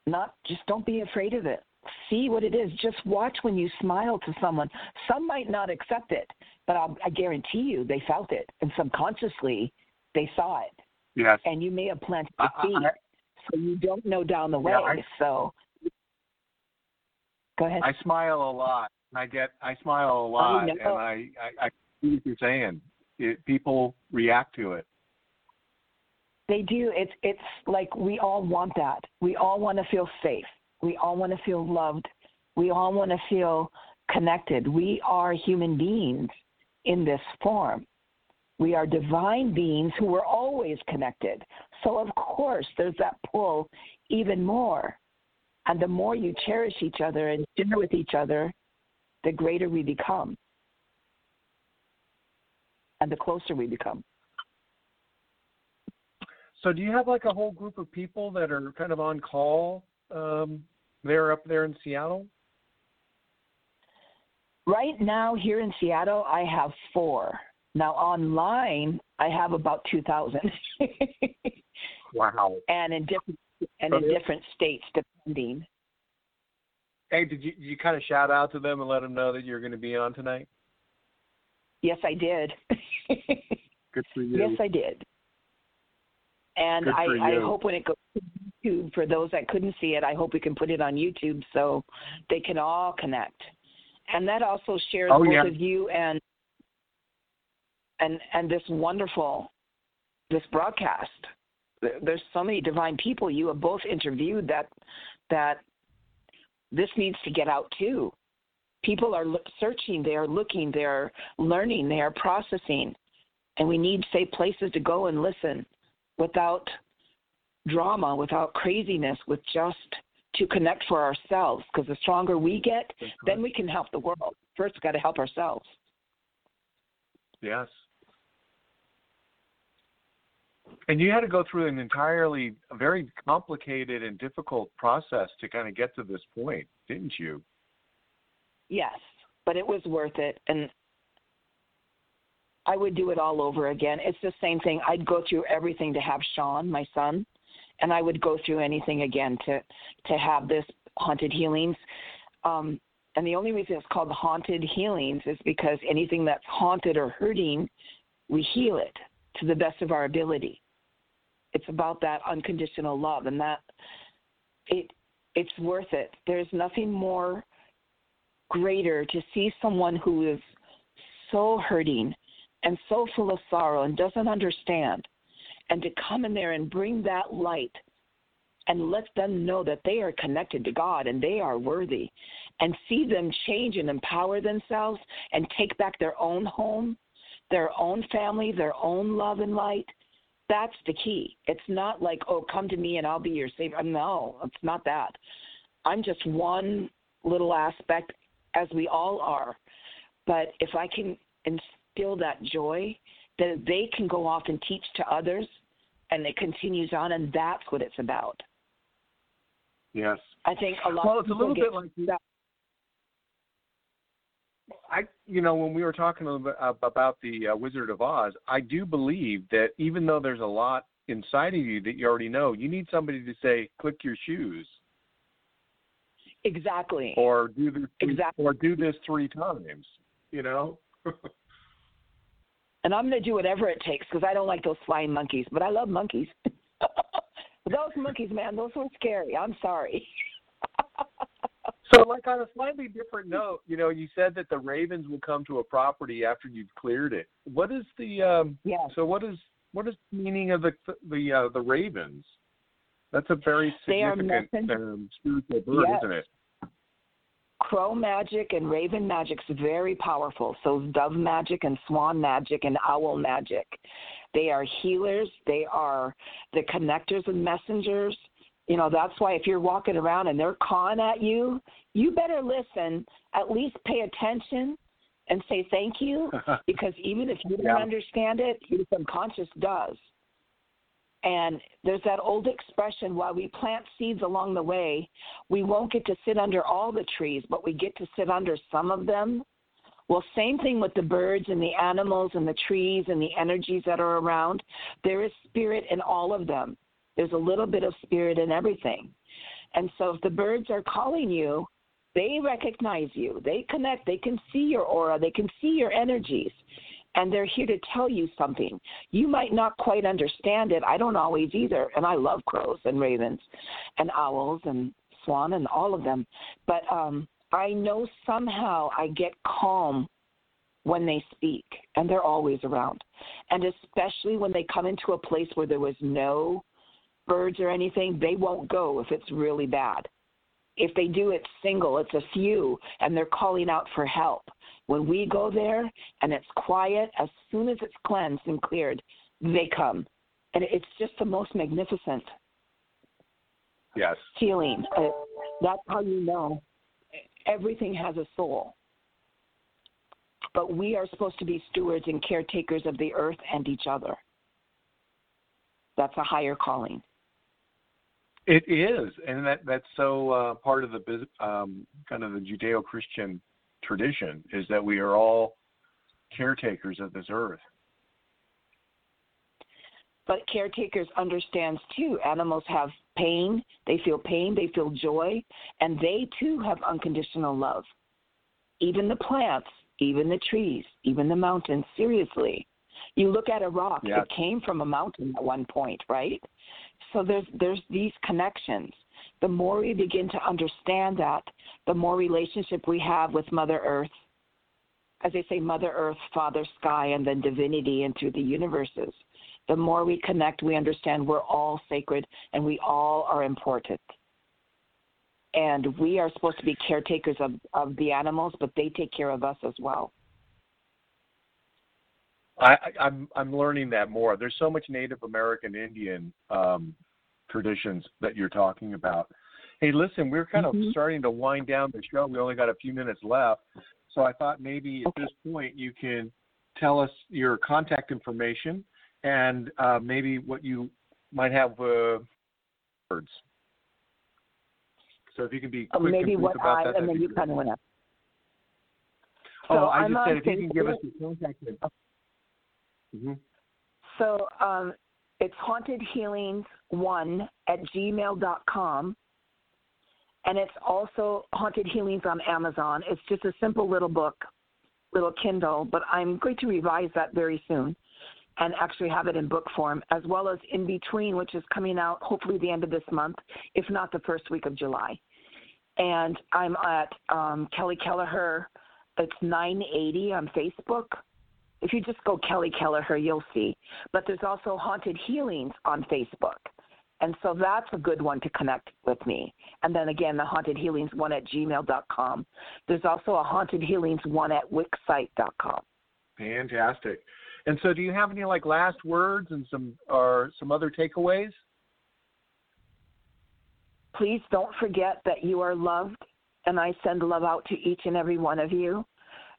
Not just don't be afraid of it. See what it is. Just watch when you smile to someone. Some might not accept it, but I'll, I guarantee you they felt it, and subconsciously they saw it. Yes. And you may have planted the seed, uh, so you don't know down the way. Yeah, I, so go ahead. I smile a lot. I get. I smile a lot, I know. and I, I, I see what you're saying. It, people react to it. They do. It's it's like we all want that. We all want to feel safe. We all want to feel loved. We all want to feel connected. We are human beings in this form. We are divine beings who were always connected. So, of course, there's that pull even more. And the more you cherish each other and share with each other, the greater we become. And the closer we become. So do you have like a whole group of people that are kind of on call um, there up there in Seattle? Right now here in Seattle, I have four. Now online, I have about two thousand. Wow. And in different and in different states, depending. Hey, did you, did you kind of shout out to them and let them know that you're going to be on tonight? Yes, I did. Good for you. Yes, I did. And I, I hope when it goes to YouTube, for those that couldn't see it, I hope we can put it on YouTube so they can all connect. And that also shares oh, both yeah. of you and and and this wonderful, this broadcast. There's so many divine people you have both interviewed that that this needs to get out too. People are look, searching, they are looking, they are learning, they are processing. And we need safe places to go and listen without drama, without craziness, with just to connect for ourselves. Because the stronger we get, then we can help the world. First, we've got to help ourselves. Yes. And you had to go through an entirely very complicated and difficult process to kind of get to this point, didn't you? Yes, but it was worth it, and I would do it all over again. It's the same thing. I'd go through everything to have Sean, my son, and I would go through anything again to, to have this Haunted Healings. Um, and the only reason it's called Haunted Healings is because anything that's haunted or hurting, we heal it to the best of our ability. It's about that unconditional love, and that it it's worth it. There's nothing more greater to see someone who is so hurting and so full of sorrow and doesn't understand, and to come in there and bring that light and let them know that they are connected to God and they are worthy, and see them change and empower themselves and take back their own home, their own family, their own love and light. That's the key. It's not like, oh, come to me and I'll be your savior. No, it's not that. I'm just one little aspect, as we all are. But if I can instill that joy, then they can go off and teach to others, and it continues on, and that's what it's about. Yes. I think a lot well, of people Well, it's a little bit like that. I, you know, when we were talking a little bit about the uh, Wizard of Oz, I do believe that even though there's a lot inside of you that you already know, you need somebody to say, click your shoes. Exactly. Or do this three, exactly. Or do this three times, you know? And I'm going to do whatever it takes, because I don't like those flying monkeys, but I love monkeys. Those monkeys, man, those were scary. I'm sorry. So, like, on a slightly different note, you know, you said that the ravens will come to a property after you've cleared it. What is the um, yeah. So what is what is the meaning of the the uh, the ravens? That's a very significant um, spiritual bird, yes. Isn't it? Crow magic and raven magic is very powerful. So dove magic and swan magic and owl magic. They are healers. They are the connectors and messengers. You know, that's why if you're walking around and they're cawing at you, you better listen, at least pay attention and say thank you, because even if you yeah. don't understand it, your subconscious does. And there's that old expression, while we plant seeds along the way, we won't get to sit under all the trees, but we get to sit under some of them. Well, same thing with the birds and the animals and the trees and the energies that are around. There is spirit in all of them. There's a little bit of spirit in everything. And so if the birds are calling you, they recognize you. They connect. They can see your aura. They can see your energies. And they're here to tell you something. You might not quite understand it. I don't always either. And I love crows and ravens and owls and swan and all of them. But um, I know somehow I get calm when they speak, and they're always around. And especially when they come into a place where there was no birds or anything, they won't go if it's really bad. If they do, it's single, it's a few, and they're calling out for help. When we go there and it's quiet, as soon as it's cleansed and cleared, they come. And it's just the most magnificent yes. feeling. It, that's how you know everything has a soul. But we are supposed to be stewards and caretakers of the earth and each other. That's a higher calling. It is, and that, that's so uh, part of the um, kind of the Judeo-Christian tradition, is that we are all caretakers of this earth. But caretakers understands too. Animals have pain. They feel pain. They feel joy. And they too have unconditional love. Even the plants, even the trees, even the mountains, seriously. You look at a rock, yeah. it came from a mountain at one point, right? So there's there's these connections. The more we begin to understand that, the more relationship we have with Mother Earth. As they say, Mother Earth, Father Sky, and then divinity, and through the universes. The more we connect, we understand we're all sacred and we all are important. And we are supposed to be caretakers of, of the animals, but they take care of us as well. I, I'm I'm learning that more. There's so much Native American Indian um, traditions that you're talking about. Hey, listen, we're kind mm-hmm. of starting to wind down the show. We only got a few minutes left. So I thought maybe at okay. this point you can tell us your contact information and uh, maybe what you might have uh, words. So if you can be quick maybe and brief what about I, that. And then you kind of went up. So oh, I I'm just said if Facebook. You can give us your contact information. Mm-hmm. So um, it's haunted healings one at gmail dot com. And it's also Haunted Healings on Amazon. It's just a simple little book, little Kindle, but I'm going to revise that very soon and actually have it in book form, as well as In Between, which is coming out hopefully the end of this month, if not the first week of July. And I'm at um, Kelly Kelleher. It's nine eighty on Facebook. If you just go Kelly Kelleher, you'll see. But there's also Haunted Healings on Facebook. And so that's a good one to connect with me. And then, again, the haunted healings one at gmail dot com. There's also a haunted healings one at wix site dot com. Fantastic. And so do you have any, like, last words and some or some other takeaways? Please don't forget that you are loved, and I send love out to each and every one of you.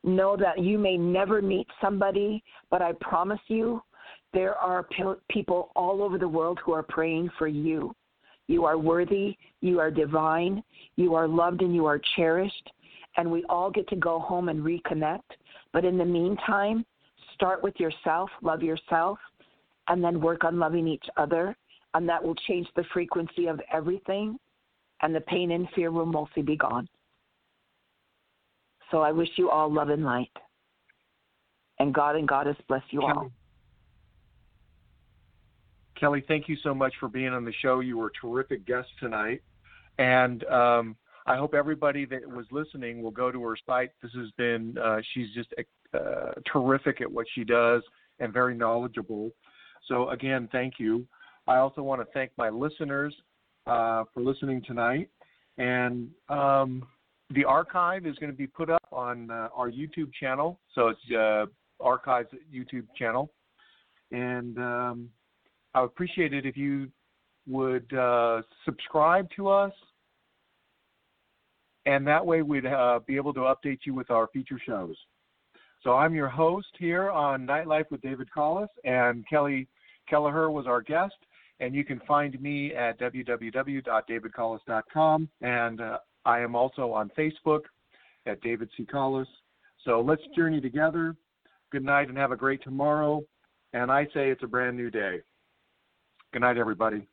Know that you may never meet somebody, but I promise you, there are people all over the world who are praying for you. You are worthy, you are divine, you are loved, and you are cherished, and we all get to go home and reconnect. But in the meantime, start with yourself, love yourself, and then work on loving each other, and that will change the frequency of everything, and the pain and fear will mostly be gone. So I wish you all love and light, and God and Goddess bless you all. Kelly, thank you so much for being on the show. You were a terrific guest tonight. And um, I hope everybody that was listening will go to her site. This has been, uh, she's just uh, terrific at what she does and very knowledgeable. So, again, thank you. I also want to thank my listeners uh, for listening tonight. And um, the archive is going to be put up on uh, our YouTube channel. So it's uh, Archives YouTube channel. And Um, I would appreciate it if you would uh, subscribe to us, and that way we'd uh, be able to update you with our future shows. So I'm your host here on Night Life with David Collis, and Kelly Kelleher was our guest, and you can find me at w w w dot david collis dot com, and uh, I am also on Facebook at David C. Collis. So let's journey together. Good night and have a great tomorrow, and I say it's a brand new day. Good night, everybody.